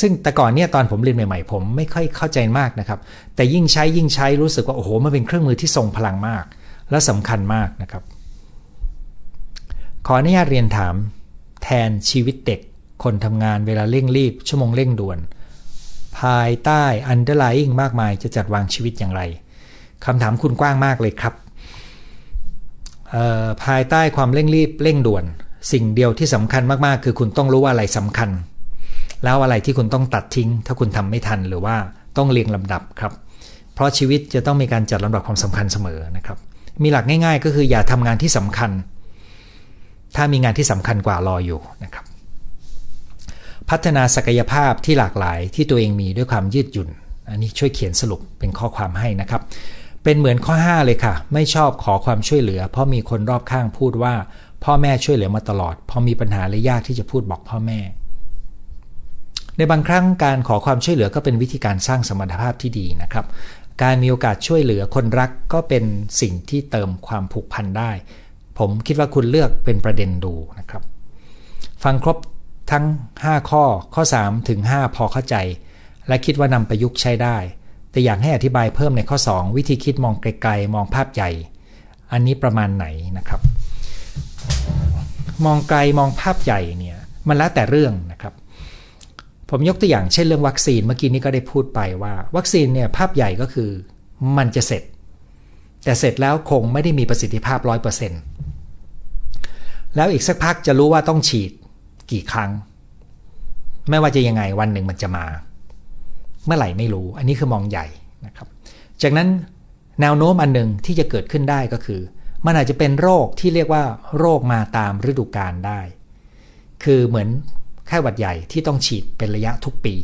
ซึ่งแต่ก่อนเนี่ยตอนผมเรียนใหม่ๆผมไม่ค่อยเข้าใจมากนะครับแต่ยิ่งใช้ยิ่งใช้รู้สึกว่าโอ้โหมันเป็นเครื่องมือที่ทรงพลังมากและสำคัญมากนะครับขออนุญาตเรียนถามแทนชีวิตเด็กคนทำงานเวลาเร่งรีบชั่วโมงเร่งด่วนภายใต้ underlying มากมายจะจัดวางชีวิตอย่างไรคำถามคุณกว้างมากเลยครับภายใต้ความเร่งรีบเร่งด่วนสิ่งเดียวที่สำคัญมากๆคือคุณต้องรู้ว่าอะไรสำคัญแล้วอะไรที่คุณต้องตัดทิ้งถ้าคุณทำไม่ทันหรือว่าต้องเรียงลำดับครับเพราะชีวิตจะต้องมีการจัดลำดับความสำคัญเสมอนะครับมีหลักง่ายๆก็คืออย่าทำงานที่สำคัญถ้ามีงานที่สำคัญกว่ารออยู่นะครับพัฒนาศักยภาพที่หลากหลายที่ตัวเองมีด้วยความยืดหยุ่นอันนี้ช่วยเขียนสรุปเป็นข้อความให้นะครับเป็นเหมือนข้อห้าเลยค่ะไม่ชอบขอความช่วยเหลือเพราะมีคนรอบข้างพูดว่าพ่อแม่ช่วยเหลือมาตลอดพอมีปัญหาและยากที่จะพูดบอกพ่อแม่ในบางครั้งการขอความช่วยเหลือก็เป็นวิธีการสร้างสมรรถภาพที่ดีนะครับการมีโอกาสช่วยเหลือคนรักก็เป็นสิ่งที่เติมความผูกพันได้ผมคิดว่าคุณเลือกเป็นประเด็นดูนะครับฟังครบทั้งห้าข้อข้อสามถึงห้าพอเข้าใจและคิดว่านำประยุกต์ใช้ได้แต่อยากให้อธิบายเพิ่มในข้อสองวิธีคิดมองไกลๆมองภาพใหญ่อันนี้ประมาณไหนนะครับมองไกลมองภาพใหญ่เนี่ยมันแล้วแต่เรื่องนะครับผมยกตัวอย่างเช่นเรื่องวัคซีนเมื่อกี้นี้ก็ได้พูดไปว่าวัคซีนเนี่ยภาพใหญ่ก็คือมันจะเสร็จแต่เสร็จแล้วคงไม่ได้มีประสิทธิภาพ ร้อยเปอร์เซ็นต์ แล้วอีกสักพักจะรู้ว่าต้องฉีดกี่ครั้งไม่ว่าจะยังไงวันหนึ่งมันจะมาเมื่อไหร่ไม่รู้อันนี้คือมองใหญ่นะครับจากนั้นแนวโน้มอันหนึ่งที่จะเกิดขึ้นได้ก็คือมันอาจจะเป็นโรคที่เรียกว่าโรคมาตามฤดูกาลได้คือเหมือนไข้หวัดใหญ่ที่ต้องฉีดเป็นระยะทุกปี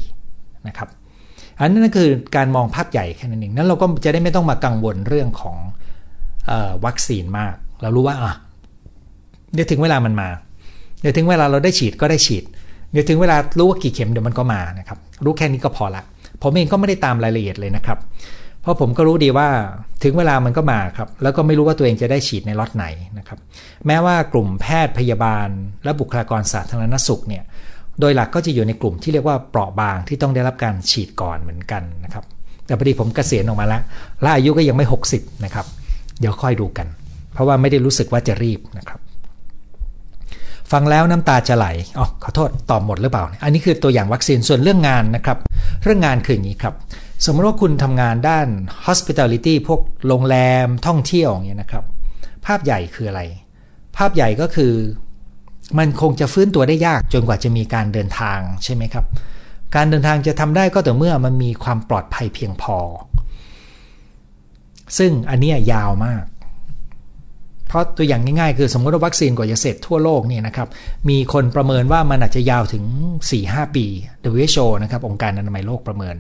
นะครับอันนั้นคือการมองภาพใหญ่แค่นั้นเองนั้นเราก็จะได้ไม่ต้องมากังวลเรื่องของเอ่อวัคซีนมากเรารู้ว่าอ่ะเดี๋ยวถึงเวลามันมาเดี๋ยวถึงเวลาเราได้ฉีดก็ได้ฉีดเดี๋ยวถึงเวลารู้ว่ากี่เข็มเดี๋ยวมันก็มานะครับรู้แค่นี้ก็พอละผมเองก็ไม่ได้ตามรายละเอียดเลยนะครับเพราะผมก็รู้ดีว่าถึงเวลามันก็มาครับแล้วก็ไม่รู้ว่าตัวเองจะได้ฉีดในล็อตไหนนะครับแม้ว่ากลุ่มแพทย์พยาบาลและบุคลากรสาธารณสุขเนี่ยโดยหลักก็จะอยู่ในกลุ่มที่เรียกว่าเปราะบางที่ต้องได้รับการฉีดก่อนเหมือนกันนะครับแต่พอดีผมเกษียณออกมาแล้วและอายุก็ยังไม่หกสิบนะครับเดี๋ยวค่อยดูกันเพราะว่าไม่ได้รู้สึกว่าจะรีบนะครับฟังแล้วน้ำตาจะไหลอ๋อขอโทษตอบหมดหรือเปล่าอันนี้คือตัวอย่างวัคซีนส่วนเรื่องงานนะครับเรื่องงานคืออย่างนี้ครับสมมติว่าคุณทำงานด้าน hospitality พวกโรงแรมท่องเที่ยวอย่างเงี้ยนะครับภาพใหญ่คืออะไรภาพใหญ่ก็คือมันคงจะฟื้นตัวได้ยากจนกว่าจะมีการเดินทางใช่ไหมครับการเดินทางจะทำได้ก็แต่เมื่อมันมีความปลอดภัยเพียงพอซึ่งอันนี้ยาวมากเพราะตัวอย่างง่ายๆคือสมมติว่าวัคซีนกว่าจะเสร็จทั่วโลกเนี่ยนะครับมีคนประเมินว่ามันอาจจะยาวถึง สี่ถึงห้า ปี ดับเบิลยู เอช โอ นะครับองค์การอนามัยโลกประเมิน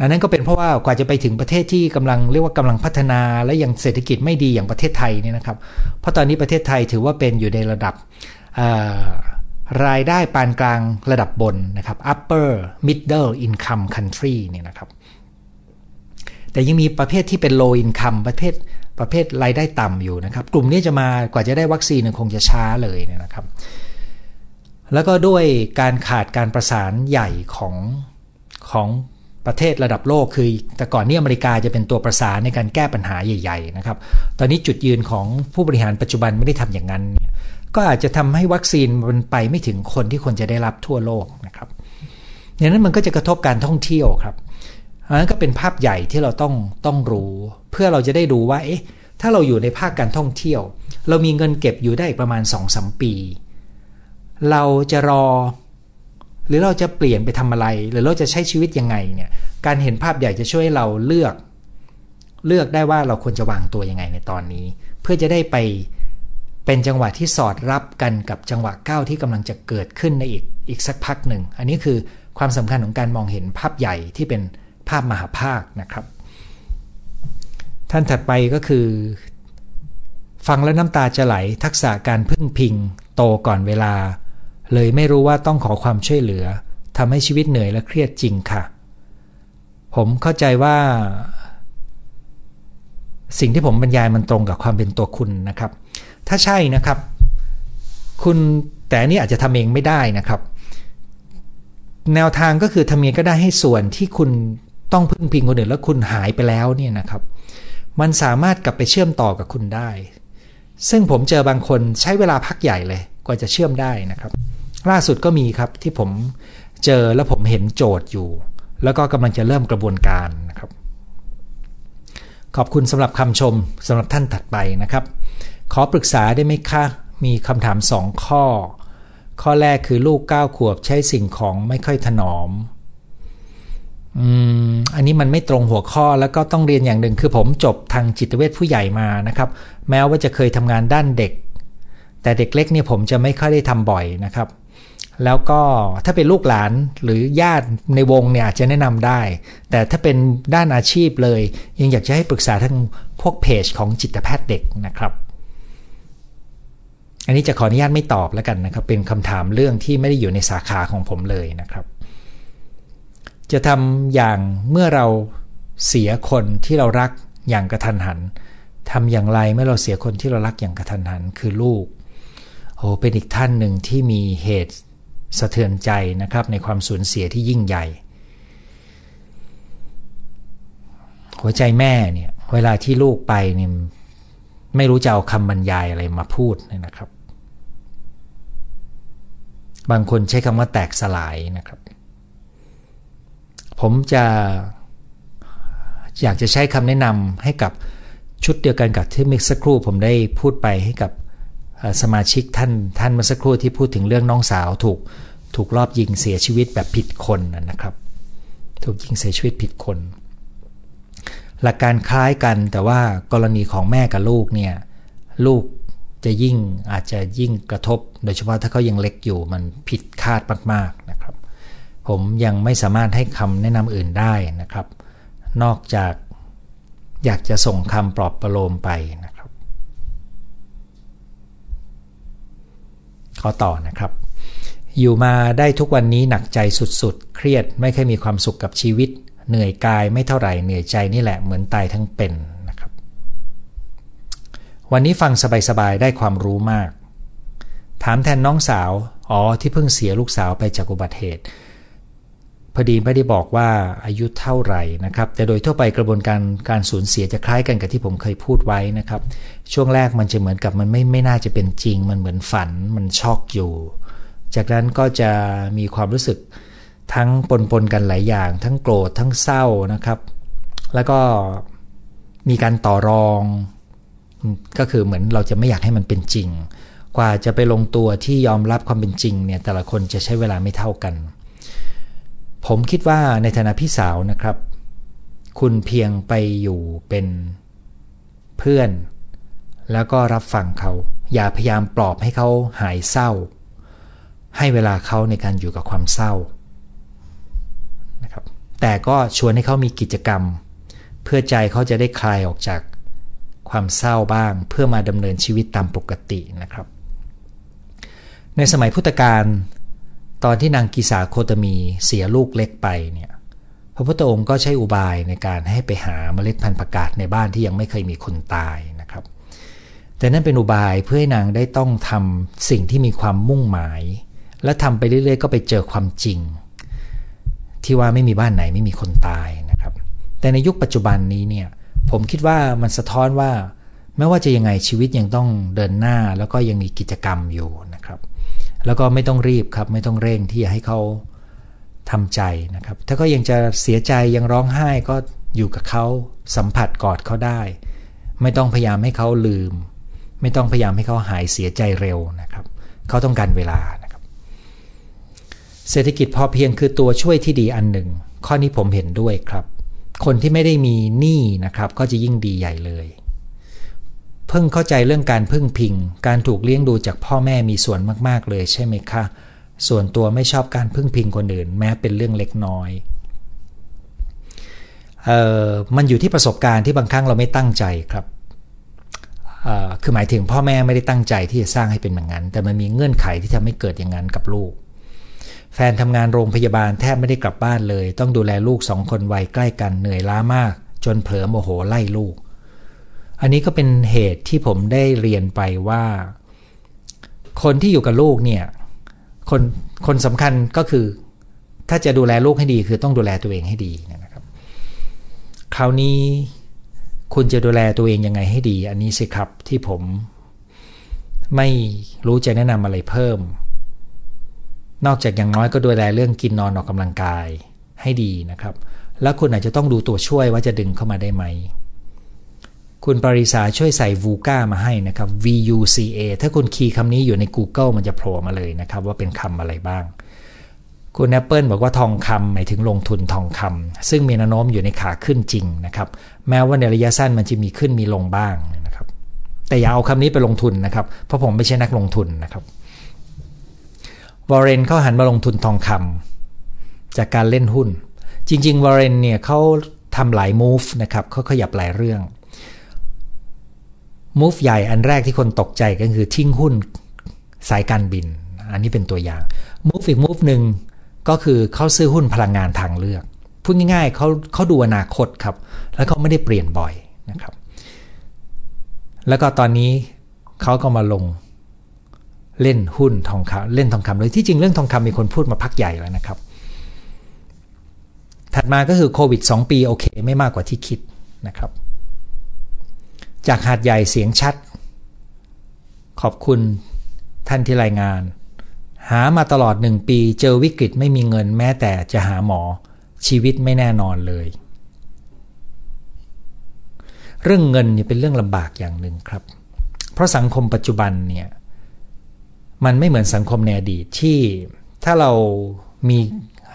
อันนั้นก็เป็นเพราะว่ากว่าจะไปถึงประเทศที่กำลังเรียกว่ากำลังพัฒนาและยังเศรษฐกิจไม่ดีอย่างประเทศไทยเนี่ยนะครับเพราะตอนนี้ประเทศไทยถือว่าเป็นอยู่ในระดับรายได้ปานกลางระดับบนนะครับ upper middle income country เนี่ยนะครับแต่ยังมีประเภทที่เป็น low income ประเภทประเภทรายได้ต่ำอยู่นะครับกลุ่มนี้จะมากว่าจะได้วัคซีนคงจะช้าเลยเนี่ยนะครับแล้วก็ด้วยการขาดการประสานใหญ่ของของประเทศระดับโลกคือแต่ก่อนนี้อเมริกาจะเป็นตัวประสานในการแก้ปัญหาใหญ่ๆนะครับตอนนี้จุดยืนของผู้บริหารปัจจุบันไม่ได้ทำอย่างนั้นก็อาจจะทำให้วัคซีนมันไปไม่ถึงคนที่คนจะได้รับทั่วโลกนะครับดังนั้นมันก็จะกระทบการท่องเที่ยวครับอันนั้นก็เป็นภาพใหญ่ที่เราต้องต้องรู้เพื่อเราจะได้ดูว่าเอ๊ะถ้าเราอยู่ในภาคการท่องเที่ยวเรามีเงินเก็บอยู่ได้ประมาณ สองถึงสาม ปีเราจะรอหรือเราจะเปลี่ยนไปทำอะไรหรือเราจะใช้ชีวิตยังไงเนี่ยการเห็นภาพใหญ่จะช่วยเราเลือกเลือกได้ว่าเราควรจะวางตัวยังไงในตอนนี้เพื่อจะได้ไปเป็นจังหวะที่สอดรับกันกับจังหวะก้าวที่กำลังจะเกิดขึ้นในอีกอีกสักพักหนึ่งอันนี้คือความสำคัญของการมองเห็นภาพใหญ่ที่เป็นภาพมหาภาคนะครับท่านถัดไปก็คือฟังแล้วน้ำตาจะไหลทักษะการพึ่งพิงโตก่อนเวลาเลยไม่รู้ว่าต้องขอความช่วยเหลือทำให้ชีวิตเหนื่อยและเครียดจริงค่ะผมเข้าใจว่า สิ่งที่ผมบรรยายมันตรงกับความเป็นตัวคุณนะครับถ้าใช่นะครับคุณแต่นี่อาจจะทำเองไม่ได้นะครับแนวทางก็คือทำเองก็ได้ให้ส่วนที่คุณต้องพึ่งพิงคนอื่นแล้วคุณหายไปแล้วเนี่ยนะครับมันสามารถกลับไปเชื่อมต่อกับคุณได้ซึ่งผมเจอบางคนใช้เวลาพักใหญ่เลยกว่าจะเชื่อมได้นะครับล่าสุดก็มีครับที่ผมเจอแล้วผมเห็นโจทย์อยู่แล้วก็กำลังจะเริ่มกระบวนการนะครับขอบคุณสำหรับคำชมสำหรับท่านถัดไปนะครับขอปรึกษาได้ไหมคะมีคำถามสองข้อข้อแรกคือลูกเก้าขวบใช้สิ่งของไม่ค่อยถนอมอืมอันนี้มันไม่ตรงหัวข้อแล้วก็ต้องเรียนอย่างหนึ่งคือผมจบทางจิตเวชผู้ใหญ่มานะครับแม้ว่าจะเคยทำงานด้านเด็กแต่เด็กเล็กเนี่ยผมจะไม่ค่อยได้ทำบ่อยนะครับแล้วก็ถ้าเป็นลูกหลานหรือญาติในวงเนี่ยอาจจะแนะนำได้แต่ถ้าเป็นด้านอาชีพเลยยังอยากจะให้ปรึกษาทางพวกเพจของจิตแพทย์เด็กนะครับอันนี้จะขออนุญาตไม่ตอบแล้วกันนะครับเป็นคำถามเรื่องที่ไม่ได้อยู่ในสาขาของผมเลยนะครับจะทำอย่างเมื่อเราเสียคนที่เรารักอย่างกระทันหันทำอย่างไรเมื่อเราเสียคนที่เรารักอย่างกระทันหันคือลูกโอ้เป็นอีกท่านหนึ่งที่มีเหตุสะเทือนใจนะครับในความสูญเสียที่ยิ่งใหญ่หัวใจแม่เนี่ยเวลาที่ลูกไปเนี่ยไม่รู้จะเอาคำบรรยายอะไรมาพูดนะครับบางคนใช้คำว่าแตกสลายนะครับผมจะอยากจะใช้คำแนะนำให้กับชุดเดียวกันกับที่เมื่อสักครู่ผมได้พูดไปให้กับสมาชิกท่านท่านเมื่อสักครู่ที่พูดถึงเรื่องน้องสาวถูกถูกลอบยิงเสียชีวิตแบบผิดคนนะครับถูกยิงเสียชีวิตผิดคนหลักการคล้ายกันแต่ว่ากรณีของแม่กับลูกเนี่ยลูกจะยิ่งอาจจะยิ่งกระทบโดยเฉพาะถ้าเขายังเล็กอยู่มันผิดคาดมากๆนะครับผมยังไม่สามารถให้คำแนะนำอื่นได้นะครับนอกจากอยากจะส่งคำปลอบประโลมไปนะครับขอต่อนะครับอยู่มาได้ทุกวันนี้หนักใจสุดๆเครียดไม่เคยมีความสุขกับชีวิตเหนื่อยกายไม่เท่าไหร่เหนื่อยใจนี่แหละเหมือนตายทั้งเป็นนะครับวันนี้ฟังสบายๆได้ความรู้มากถามแทนน้องสาวอ๋อที่เพิ่งเสียลูกสาวไปจากอุบัติเหตุพอดีไม่ได้บอกว่าอายุเท่าไหร่นะครับแต่โดยทั่วไปกระบวนการการสูญเสียจะคล้ายกันกับที่ผมเคยพูดไว้นะครับช่วงแรกมันจะเหมือนกับมันไม่ไม่น่าจะเป็นจริงมันเหมือนฝันมันช็อกอยู่จากนั้นก็จะมีความรู้สึกทั้งปนปนกันหลายอย่างทั้งโกรธทั้งเศร้านะครับแล้วก็มีการต่อรองก็คือเหมือนเราจะไม่อยากให้มันเป็นจริงกว่าจะไปลงตัวที่ยอมรับความเป็นจริงเนี่ยแต่ละคนจะใช้เวลาไม่เท่ากันผมคิดว่าในฐานะพี่สาวนะครับคุณเพียงไปอยู่เป็นเพื่อนแล้วก็รับฟังเขาอย่าพยายามปลอบให้เขาหายเศร้าให้เวลาเขาในการอยู่กับความเศร้านะครับแต่ก็ชวนให้เขามีกิจกรรมเพื่อใจเขาจะได้คลายออกจากความเศร้าบ้างเพื่อมาดำเนินชีวิตตามปกตินะครับในสมัยพุทธกาลตอนที่นางกีสาโคตมีเสียลูกเล็กไปเนี่ยพระพุทธองค์ก็ใช้อุบายในการให้ไปหาเมล็ดพันธุ์ผักกาดในบ้านที่ยังไม่เคยมีคนตายนะครับแต่นั่นเป็นอุบายเพื่อให้นางได้ต้องทำสิ่งที่มีความมุ่งหมายและทำไปเรื่อยๆก็ไปเจอความจริงที่ว่าไม่มีบ้านไหนไม่มีคนตายนะครับแต่ในยุคปัจจุบันนี้เนี่ยผมคิดว่ามันสะท้อนว่าไม่ว่าจะยังไงชีวิตยังต้องเดินหน้าแล้วก็ยังมีกิจกรรมอยู่นะครับแล้วก็ไม่ต้องรีบครับไม่ต้องเร่งที่จะให้เขาทำใจนะครับถ้าเขายังจะเสียใจยังร้องไห้ก็อยู่กับเขาสัมผัสกอดเขาได้ไม่ต้องพยายามให้เขาลืมไม่ต้องพยายามให้เขาหายเสียใจเร็วนะครับเขาต้องการเวลานะครับเศรษฐกิจพอเพียงคือตัวช่วยที่ดีอันหนึ่งข้อนี้ผมเห็นด้วยครับคนที่ไม่ได้มีหนี้นะครับก็จะยิ่งดีใหญ่เลยเพิ่งเข้าใจเรื่องการพึ่งพิงการถูกเลี้ยงดูจากพ่อแม่มีส่วนมากๆเลยใช่ไหมคะส่วนตัวไม่ชอบการพึ่งพิงคนอื่นแม้เป็นเรื่องเล็กน้อยเอ่อมันอยู่ที่ประสบการณ์ที่บางครั้งเราไม่ตั้งใจครับเอ่อคือหมายถึงพ่อแม่ไม่ได้ตั้งใจที่จะสร้างให้เป็นอย่างนั้นแต่มันมีเงื่อนไขที่ทำให้เกิดอย่างนั้นกับลูกแฟนทำงานโรงพยาบาลแทบไม่ได้กลับบ้านเลยต้องดูแลลูกสองคนวัยใกล้กันเหนื่อยล้ามากจนเผลอโมโหไล่ลูก อันนี้ก็เป็นเหตุที่ผมได้เรียนไปว่าคนที่อยู่กับลูกเนี่ยคนคนสำคัญก็คือถ้าจะดูแลลูกให้ดีคือต้องดูแลตัวเองให้ดีนะครับคราวนี้คุณจะดูแลตัวเองยังไงให้ดีอันนี้สิครับที่ผมไม่รู้จะแนะนำอะไรเพิ่มนอกจากอย่างน้อยก็ดูแลเรื่องกินนอนออกกำลังกายให้ดีนะครับแล้วคุณอาจจะต้องดูตัวช่วยว่าจะดึงเข้ามาได้ไหมคุณปริษาช่วยใส่ VUCA มาให้นะครับ VUCA ถ้าคุณคีย์คำนี้อยู่ใน Google มันจะโผล่มาเลยนะครับว่าเป็นคำอะไรบ้างคุณ Apple บอกว่าทองคำหมายถึงลงทุนทองคำซึ่งมีแนวโน้มอยู่ในขาขึ้นจริงนะครับแม้ว่าในระยะสั้นมันจะมีขึ้นมีลงบ้างนะครับแต่อย่าเอาคำนี้ไปลงทุนนะครับเพราะผมไม่ใช่นักลงทุนนะครับวอร์เรนเขาหันมาลงทุนทองคำจากการเล่นหุ้นจริงๆวอร์เรนเนี่ยเขาทำหลาย move นะครับเขาขยับหลายเรื่องมูฟใหญ่อันแรกที่คนตกใจก็คือทิ้งหุ้นสายการบินอันนี้เป็นตัวอย่างมูฟอีกมูฟหนึ่งก็คือเขาซื้อหุ้นพลังงานทางเลือกพูดง่ายๆเขาเขาดูอนาคตครับแล้วเขาไม่ได้เปลี่ยนบ่อยนะครับแล้วก็ตอนนี้เขาก็มาลงเล่นหุ้นทองคำเล่นทองคำเลยที่จริงเรื่องทองคำมีคนพูดมาพักใหญ่แล้วนะครับถัดมาก็คือโควิดสองปีโอเคไม่มากกว่าที่คิดนะครับจากหาดใหญ่เสียงชัดขอบคุณท่านที่รายงานหามาตลอดหนึ่งปีเจอวิกฤตไม่มีเงินแม้แต่จะหาหมอชีวิตไม่แน่นอนเลยเรื่องเงินเนี่ยเป็นเรื่องลำบากอย่างหนึ่งครับเพราะสังคมปัจจุบันเนี่ยมันไม่เหมือนสังคมในอดีตที่ถ้าเรามี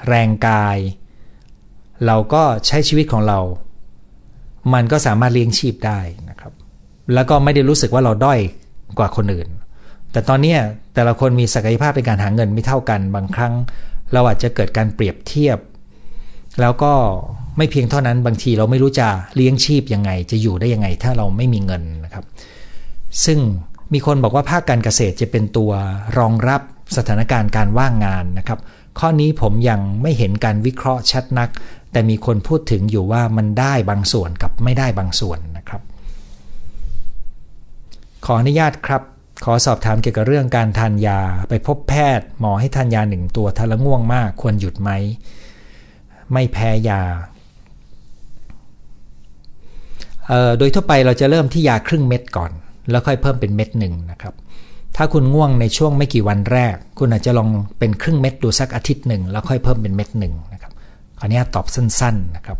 แรงกายเราก็ใช้ชีวิตของเรามันก็สามารถเลี้ยงชีพได้นะครับแล้วก็ไม่ได้รู้สึกว่าเราด้อยกว่าคนอื่นแต่ตอนนี้แต่ละคนมีศักยภาพในการหาเงินไม่เท่ากันบางครั้งเราอาจจะเกิดการเปรียบเทียบแล้วก็ไม่เพียงเท่านั้นบางทีเราไม่รู้จะเลี้ยงชีพยังไงจะอยู่ได้ยังไงถ้าเราไม่มีเงินนะครับซึ่งมีคนบอกว่าภาคการเกษตรจะเป็นตัวรองรับสถานการณ์การว่างงานนะครับข้อนี้ผมยังไม่เห็นการวิเคราะห์ชัดนักแต่มีคนพูดถึงอยู่ว่ามันได้บางส่วนกับไม่ได้บางส่วนนะครับขออนุญาตครับขอสอบถามเกี่ยวกับเรื่องการทานยาไปพบแพทย์หมอให้ทานยาหนึ่งตัวถ้าละง่วงมากควรหยุดไหมไม่แพ้ยาเอ่อโดยทั่วไปเราจะเริ่มที่ยาครึ่งเม็ดก่อนแล้วค่อยเพิ่มเป็นเม็ดหนึ่งนะครับถ้าคุณง่วงในช่วงไม่กี่วันแรกคุณอาจจะลองเป็นครึ่งเม็ดดูสักอาทิตย์หนึ่งแล้วค่อยเพิ่มเป็นเม็ดหนึ่งนะครับอันนี้ตอบสั้นๆนะครับ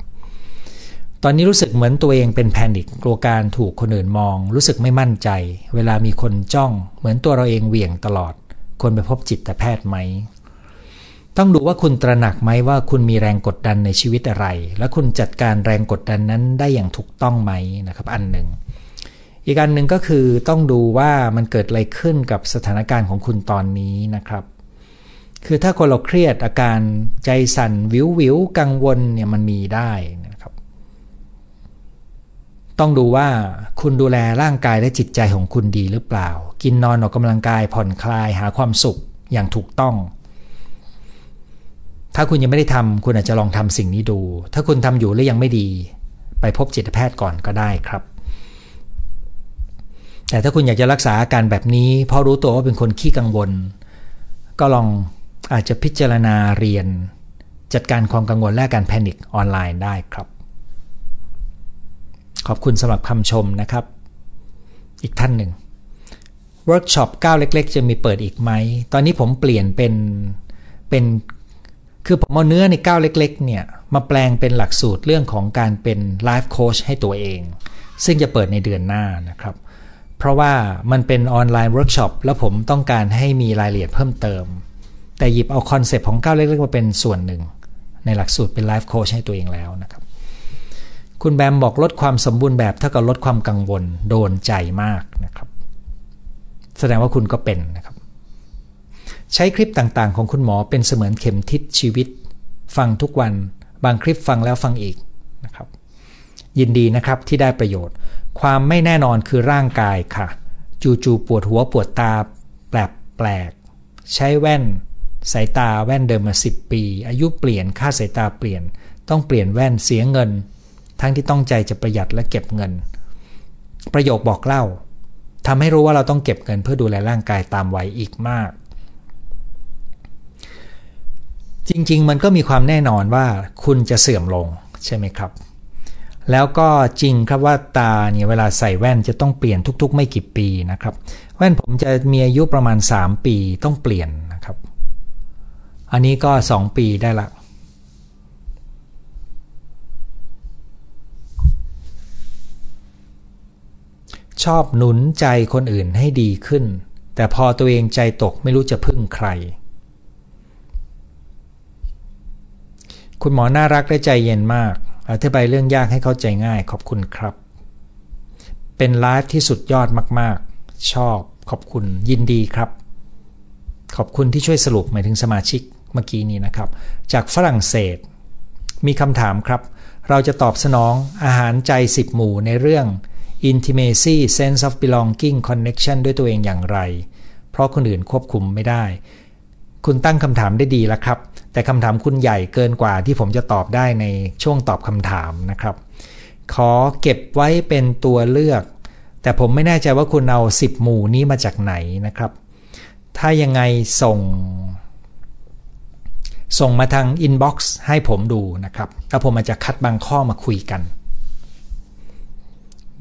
ตอนนี้รู้สึกเหมือนตัวเองเป็นแพนิคกลัวการถูกคนอื่นมองรู้สึกไม่มั่นใจเวลามีคนจ้องเหมือนตัวเราเองเหวี่ยงตลอดควรไปพบจิตแพทย์ไหมต้องดูว่าคุณตระหนักไหมว่าคุณมีแรงกดดันในชีวิตอะไรและคุณจัดการแรงกดดันนั้นได้อย่างถูกต้องไหมนะครับอันหนึ่งอีกอันหนึ่งก็คือต้องดูว่ามันเกิดอะไรขึ้นกับสถานการณ์ของคุณตอนนี้นะครับคือถ้าคนเราเครียดอาการใจสั่นวิววิวกังวลเนี่ยมันมีได้นะครับต้องดูว่าคุณดูแลร่างกายและจิตใจของคุณดีหรือเปล่ากินนอนออกกำลังกายผ่อนคลายหาความสุขอย่างถูกต้องถ้าคุณยังไม่ได้ทำคุณอาจจะลองทำสิ่งนี้ดูถ้าคุณทำอยู่แล้วยังไม่ดีไปพบจิตแพทย์ก่อนก็ได้ครับแต่ถ้าคุณอยากจะรักษาอาการแบบนี้เพราะรู้ตัวว่าเป็นคนขี้กังวลก็ลองอาจจะพิจารณาเรียนจัดการความกังวลและการแพนิคออนไลน์ได้ครับขอบคุณสำหรับคำชมนะครับอีกท่านหนึ่งเวิร์กช็อปก้าวเล็กๆจะมีเปิดอีกไหมตอนนี้ผมเปลี่ยนเป็นเป็นคือผมเอาเนื้อในก้าวเล็กๆเนี่ยมาแปลงเป็นหลักสูตรเรื่องของการเป็นไลฟ์โค้ชให้ตัวเองซึ่งจะเปิดในเดือนหน้านะครับเพราะว่ามันเป็นออนไลน์เวิร์กช็อปแล้วผมต้องการให้มีรายละเอียดเพิ่มเติมแต่หยิบเอาคอนเซปต์ของก้าวเล็กๆมาเป็นส่วนหนึ่งในหลักสูตรเป็นไลฟ์โค้ชให้ตัวเองแล้วนะครับคุณแบมบอกลดความสมบูรณ์แบบเท่ากับลดความกังวลโดนใจมากนะครับแสดงว่าคุณก็เป็นนะครับใช้คลิปต่างๆของคุณหมอเป็นเสมือนเข็มทิศชีวิตฟังทุกวันบางคลิปฟังแล้วฟังอีกนะครับยินดีนะครับที่ได้ประโยชน์ความไม่แน่นอนคือร่างกายค่ะจู่ๆปวดหัวปวดตาแปลกๆใช้แว่นสายตาแว่นเดิมมาสิบปีอายุเปลี่ยนค่าสายตาเปลี่ยนต้องเปลี่ยนแว่นเสียเงินทั้งที่ต้องใจจะประหยัดและเก็บเงิน ประโยคบอกเล่าทำให้รู้ว่าเราต้องเก็บเงินเพื่อดูแลร่างกายตามวัยอีกมากจริงๆมันก็มีความแน่นอนว่าคุณจะเสื่อมลงใช่ไหมครับแล้วก็จริงครับว่าตาเนี่ยเวลาใส่แว่นจะต้องเปลี่ยนทุกๆไม่กี่ปีนะครับแว่นผมจะมีอายุประมาณสามปีต้องเปลี่ยนนะครับอันนี้ก็สองปีได้ละชอบหนุนใจคนอื่นให้ดีขึ้นแต่พอตัวเองใจตกไม่รู้จะพึ่งใครคุณหมอน่ารักและใจเย็นมากอธิบายเรื่องยากให้เข้าใจง่ายขอบคุณครับเป็นไลฟ์ที่สุดยอดมากๆชอบขอบคุณยินดีครับขอบคุณที่ช่วยสรุปหมายถึงสมาชิกเมื่อกี้นี้นะครับจากฝรั่งเศสมีคำถามครับเราจะตอบสนองอาหารใจสิบหมู่ในเรื่อง intimacy sense of belonging connection ด้วยตัวเองอย่างไรเพราะคนอื่นควบคุมไม่ได้คุณตั้งคำถามได้ดีแล้วครับแต่คำถามคุณใหญ่เกินกว่าที่ผมจะตอบได้ในช่วงตอบคำถามนะครับขอเก็บไว้เป็นตัวเลือกแต่ผมไม่แน่ใจว่าคุณเอาสิบหมู่นี้มาจากไหนนะครับถ้ายังไงส่งส่งมาทางอินบ็อกซ์ให้ผมดูนะครับแล้วผมอาจจะคัดบางข้อมาคุยกัน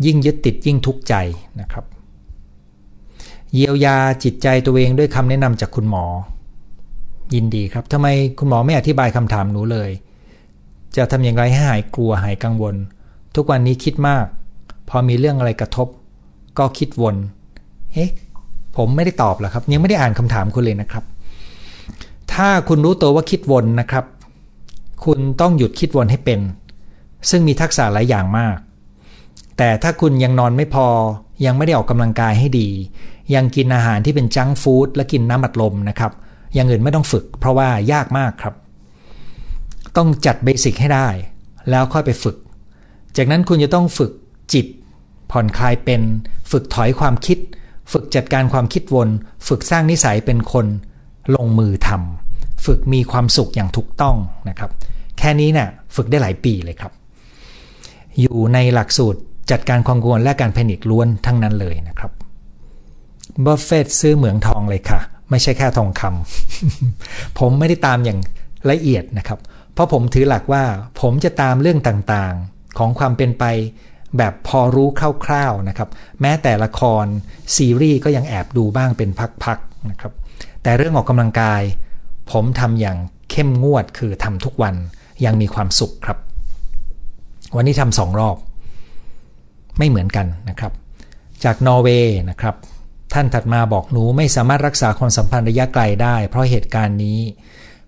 ยิ่งยึดติดยิ่งทุกข์ใจนะครับเยียวยาจิตใจตัวเองด้วยคำแนะนำจากคุณหมอยินดีครับทำไมคุณหมอไม่อธิบายคำถามหนูเลยจะทำอย่างไรให้หายกลัวหายกังวลทุกวันนี้คิดมากพอมีเรื่องอะไรกระทบก็คิดวนเฮ้ผมไม่ได้ตอบหรอครับยังไม่ได้อ่านคำถามคุณเลยนะครับถ้าคุณรู้ตัวว่าคิดวนนะครับคุณต้องหยุดคิดวนให้เป็นซึ่งมีทักษะหลายอย่างมากแต่ถ้าคุณยังนอนไม่พอยังไม่ได้ออกกำลังกายให้ดียังกินอาหารที่เป็นจังก์ฟู้ดและกินน้ำอัดลมนะครับอย่างอื่นไม่ต้องฝึกเพราะว่ายากมากครับต้องจัดเบสิกให้ได้แล้วค่อยไปฝึกจากนั้นคุณจะต้องฝึกจิตผ่อนคลายเป็นฝึกถอยความคิดฝึกจัดการความคิดวนฝึกสร้างนิสัยเป็นคนลงมือทำฝึกมีความสุขอย่างถูกต้องนะครับแค่นี้เนี่ยฝึกได้หลายปีเลยครับอยู่ในหลักสูตรจัดการความกังวลและการแพนิคล้วนทั้งนั้นเลยนะครับบัฟเฟตต์ซื้อเหมืองทองเลยค่ะไม่ใช่แค่ทองคำ ผมไม่ได้ตามอย่างละเอียดนะครับเพราะผมถือหลักว่าผมจะตามเรื่องต่างๆของความเป็นไปแบบพอรู้คร่าวๆนะครับแม้แต่ละครซีรีส์ก็ยังแอบดูบ้างเป็นพักๆนะครับแต่เรื่องออกกำลังกายผมทำอย่างเข้มงวดคือทำทุกวันยังมีความสุขครับวันนี้ทำสองรอบไม่เหมือนกันนะครับจากนอร์เวย์นะครับท่านถัดมาบอกหนูไม่สามารถรักษาความสัมพันธ์ระยะไกลได้เพราะเหตุการณ์นี้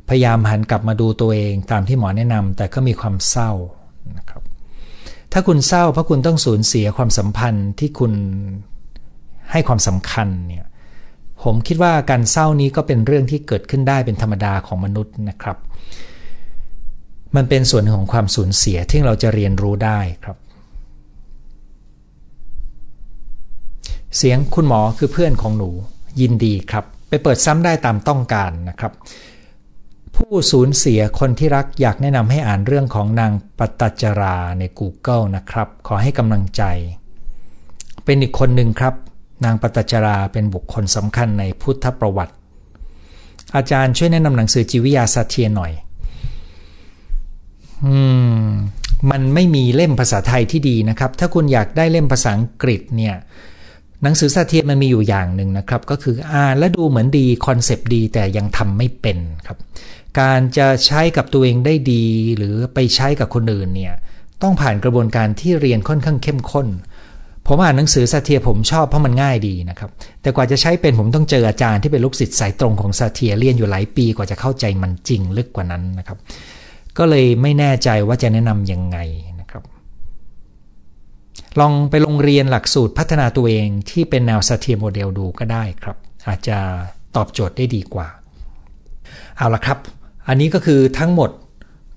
พยายามหันกลับมาดูตัวเองตามที่หมอแนะนำแต่ก็มีความเศร้านะครับถ้าคุณเศร้าเพราะคุณต้องสูญเสียความสัมพันธ์ที่คุณให้ความสำคัญเนี่ยผมคิดว่าการเศร้านี้ก็เป็นเรื่องที่เกิดขึ้นได้เป็นธรรมดาของมนุษย์นะครับมันเป็นส่วนของความสูญเสียที่เราจะเรียนรู้ได้ครับเสียงคุณหมอคือเพื่อนของหนูยินดีครับไปเปิดซ้ำได้ตามต้องการนะครับผู้สูญเสียคนที่รักอยากแนะนำให้อ่านเรื่องของนางปตัจจราใน Google นะครับขอให้กำลังใจเป็นอีกคนหนึ่งครับนางปตัจจราเป็นบุคคลสำคัญในพุทธประวัติอาจารย์ช่วยแนะนำหนังสือจิตวิทยาซาเทียหน่อยอืมมันไม่มีเล่มภาษาไทยที่ดีนะครับถ้าคุณอยากได้เล่มภาษาอังกฤษเนี่ยหนังสือซาเทียมันมีอยู่อย่างหนึ่งนะครับก็คืออ่านและดูเหมือนดีคอนเซปต์ดีแต่ยังทำไม่เป็นครับการจะใช้กับตัวเองได้ดีหรือไปใช้กับคนอื่นเนี่ยต้องผ่านกระบวนการที่เรียนค่อนข้างเข้มข้นผมอ่านหนังสือซาเทียผมชอบเพราะมันง่ายดีนะครับแต่กว่าจะใช้เป็นผมต้องเจออาจารย์ที่เป็นลูกศิษย์สายตรงของซาเทียเรียนอยู่หลายปีกว่าจะเข้าใจมันจริงลึกกว่านั้นนะครับก็เลยไม่แน่ใจว่าจะแนะนำยังไงลองไปโรงเรียนหลักสูตรพัฒนาตัวเองที่เป็นแนวซาเทียโมเดลดูก็ได้ครับอาจจะตอบโจทย์ได้ดีกว่าเอาละครับอันนี้ก็คือทั้งหมด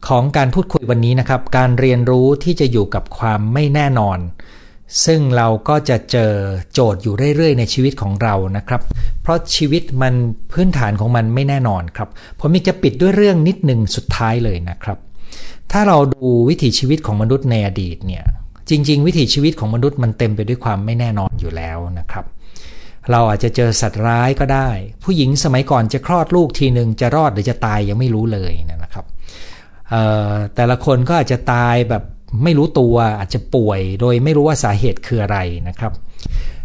ของการพูดคุยวันนี้นะครับการเรียนรู้ที่จะอยู่กับความไม่แน่นอนซึ่งเราก็จะเจอโจทย์อยู่เรื่อยๆในชีวิตของเรานะครับเพราะชีวิตมันพื้นฐานของมันไม่แน่นอนครับผมอยากจะปิดด้วยเรื่องนิดหนึ่งสุดท้ายเลยนะครับถ้าเราดูวิถีชีวิตของมนุษย์ในอดีตเนี่ย จริงๆวิถีชีวิตของมนุษย์มันเต็มไปด้วยความไม่แน่นอนอยู่แล้วนะครับเราอาจจะเจอสัตว์ร้ายก็ได้ผู้หญิงสมัยก่อนจะคลอดลูกทีนึงจะรอดหรือจะตายยังไม่รู้เลยนะครับแต่ละคนก็อาจจะตายแบบไม่รู้ตัวอาจจะป่วยโดยไม่รู้ว่าสาเหตุคืออะไรนะครับ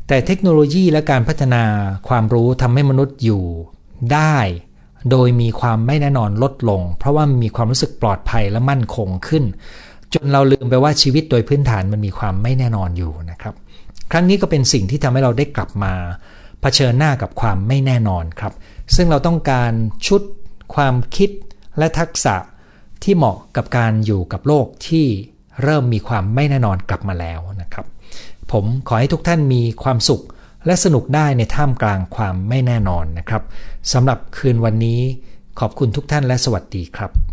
แต่เทคโนโลยีและการพัฒนาความรู้ทำให้มนุษย์อยู่ได้โดยมีความไม่แน่นอนลดลงเพราะว่ามีความรู้สึกปลอดภัยและมั่นคงขึ้นจนเราลืมไปว่าชีวิตโดยพื้นฐานมันมีความไม่แน่นอนอยู่นะครับครั้งนี้ก็เป็นสิ่งที่ทำให้เราได้กลับมาเผชิญหน้ากับความไม่แน่นอนครับซึ่งเราต้องการชุดความคิดและทักษะที่เหมาะกับการอยู่กับโลกที่เริ่มมีความไม่แน่นอนกลับมาแล้วนะครับผมขอให้ทุกท่านมีความสุขและสนุกได้ในท่ามกลางความไม่แน่นอนนะครับสำหรับคืนวันนี้ขอบคุณทุกท่านและสวัสดีครับ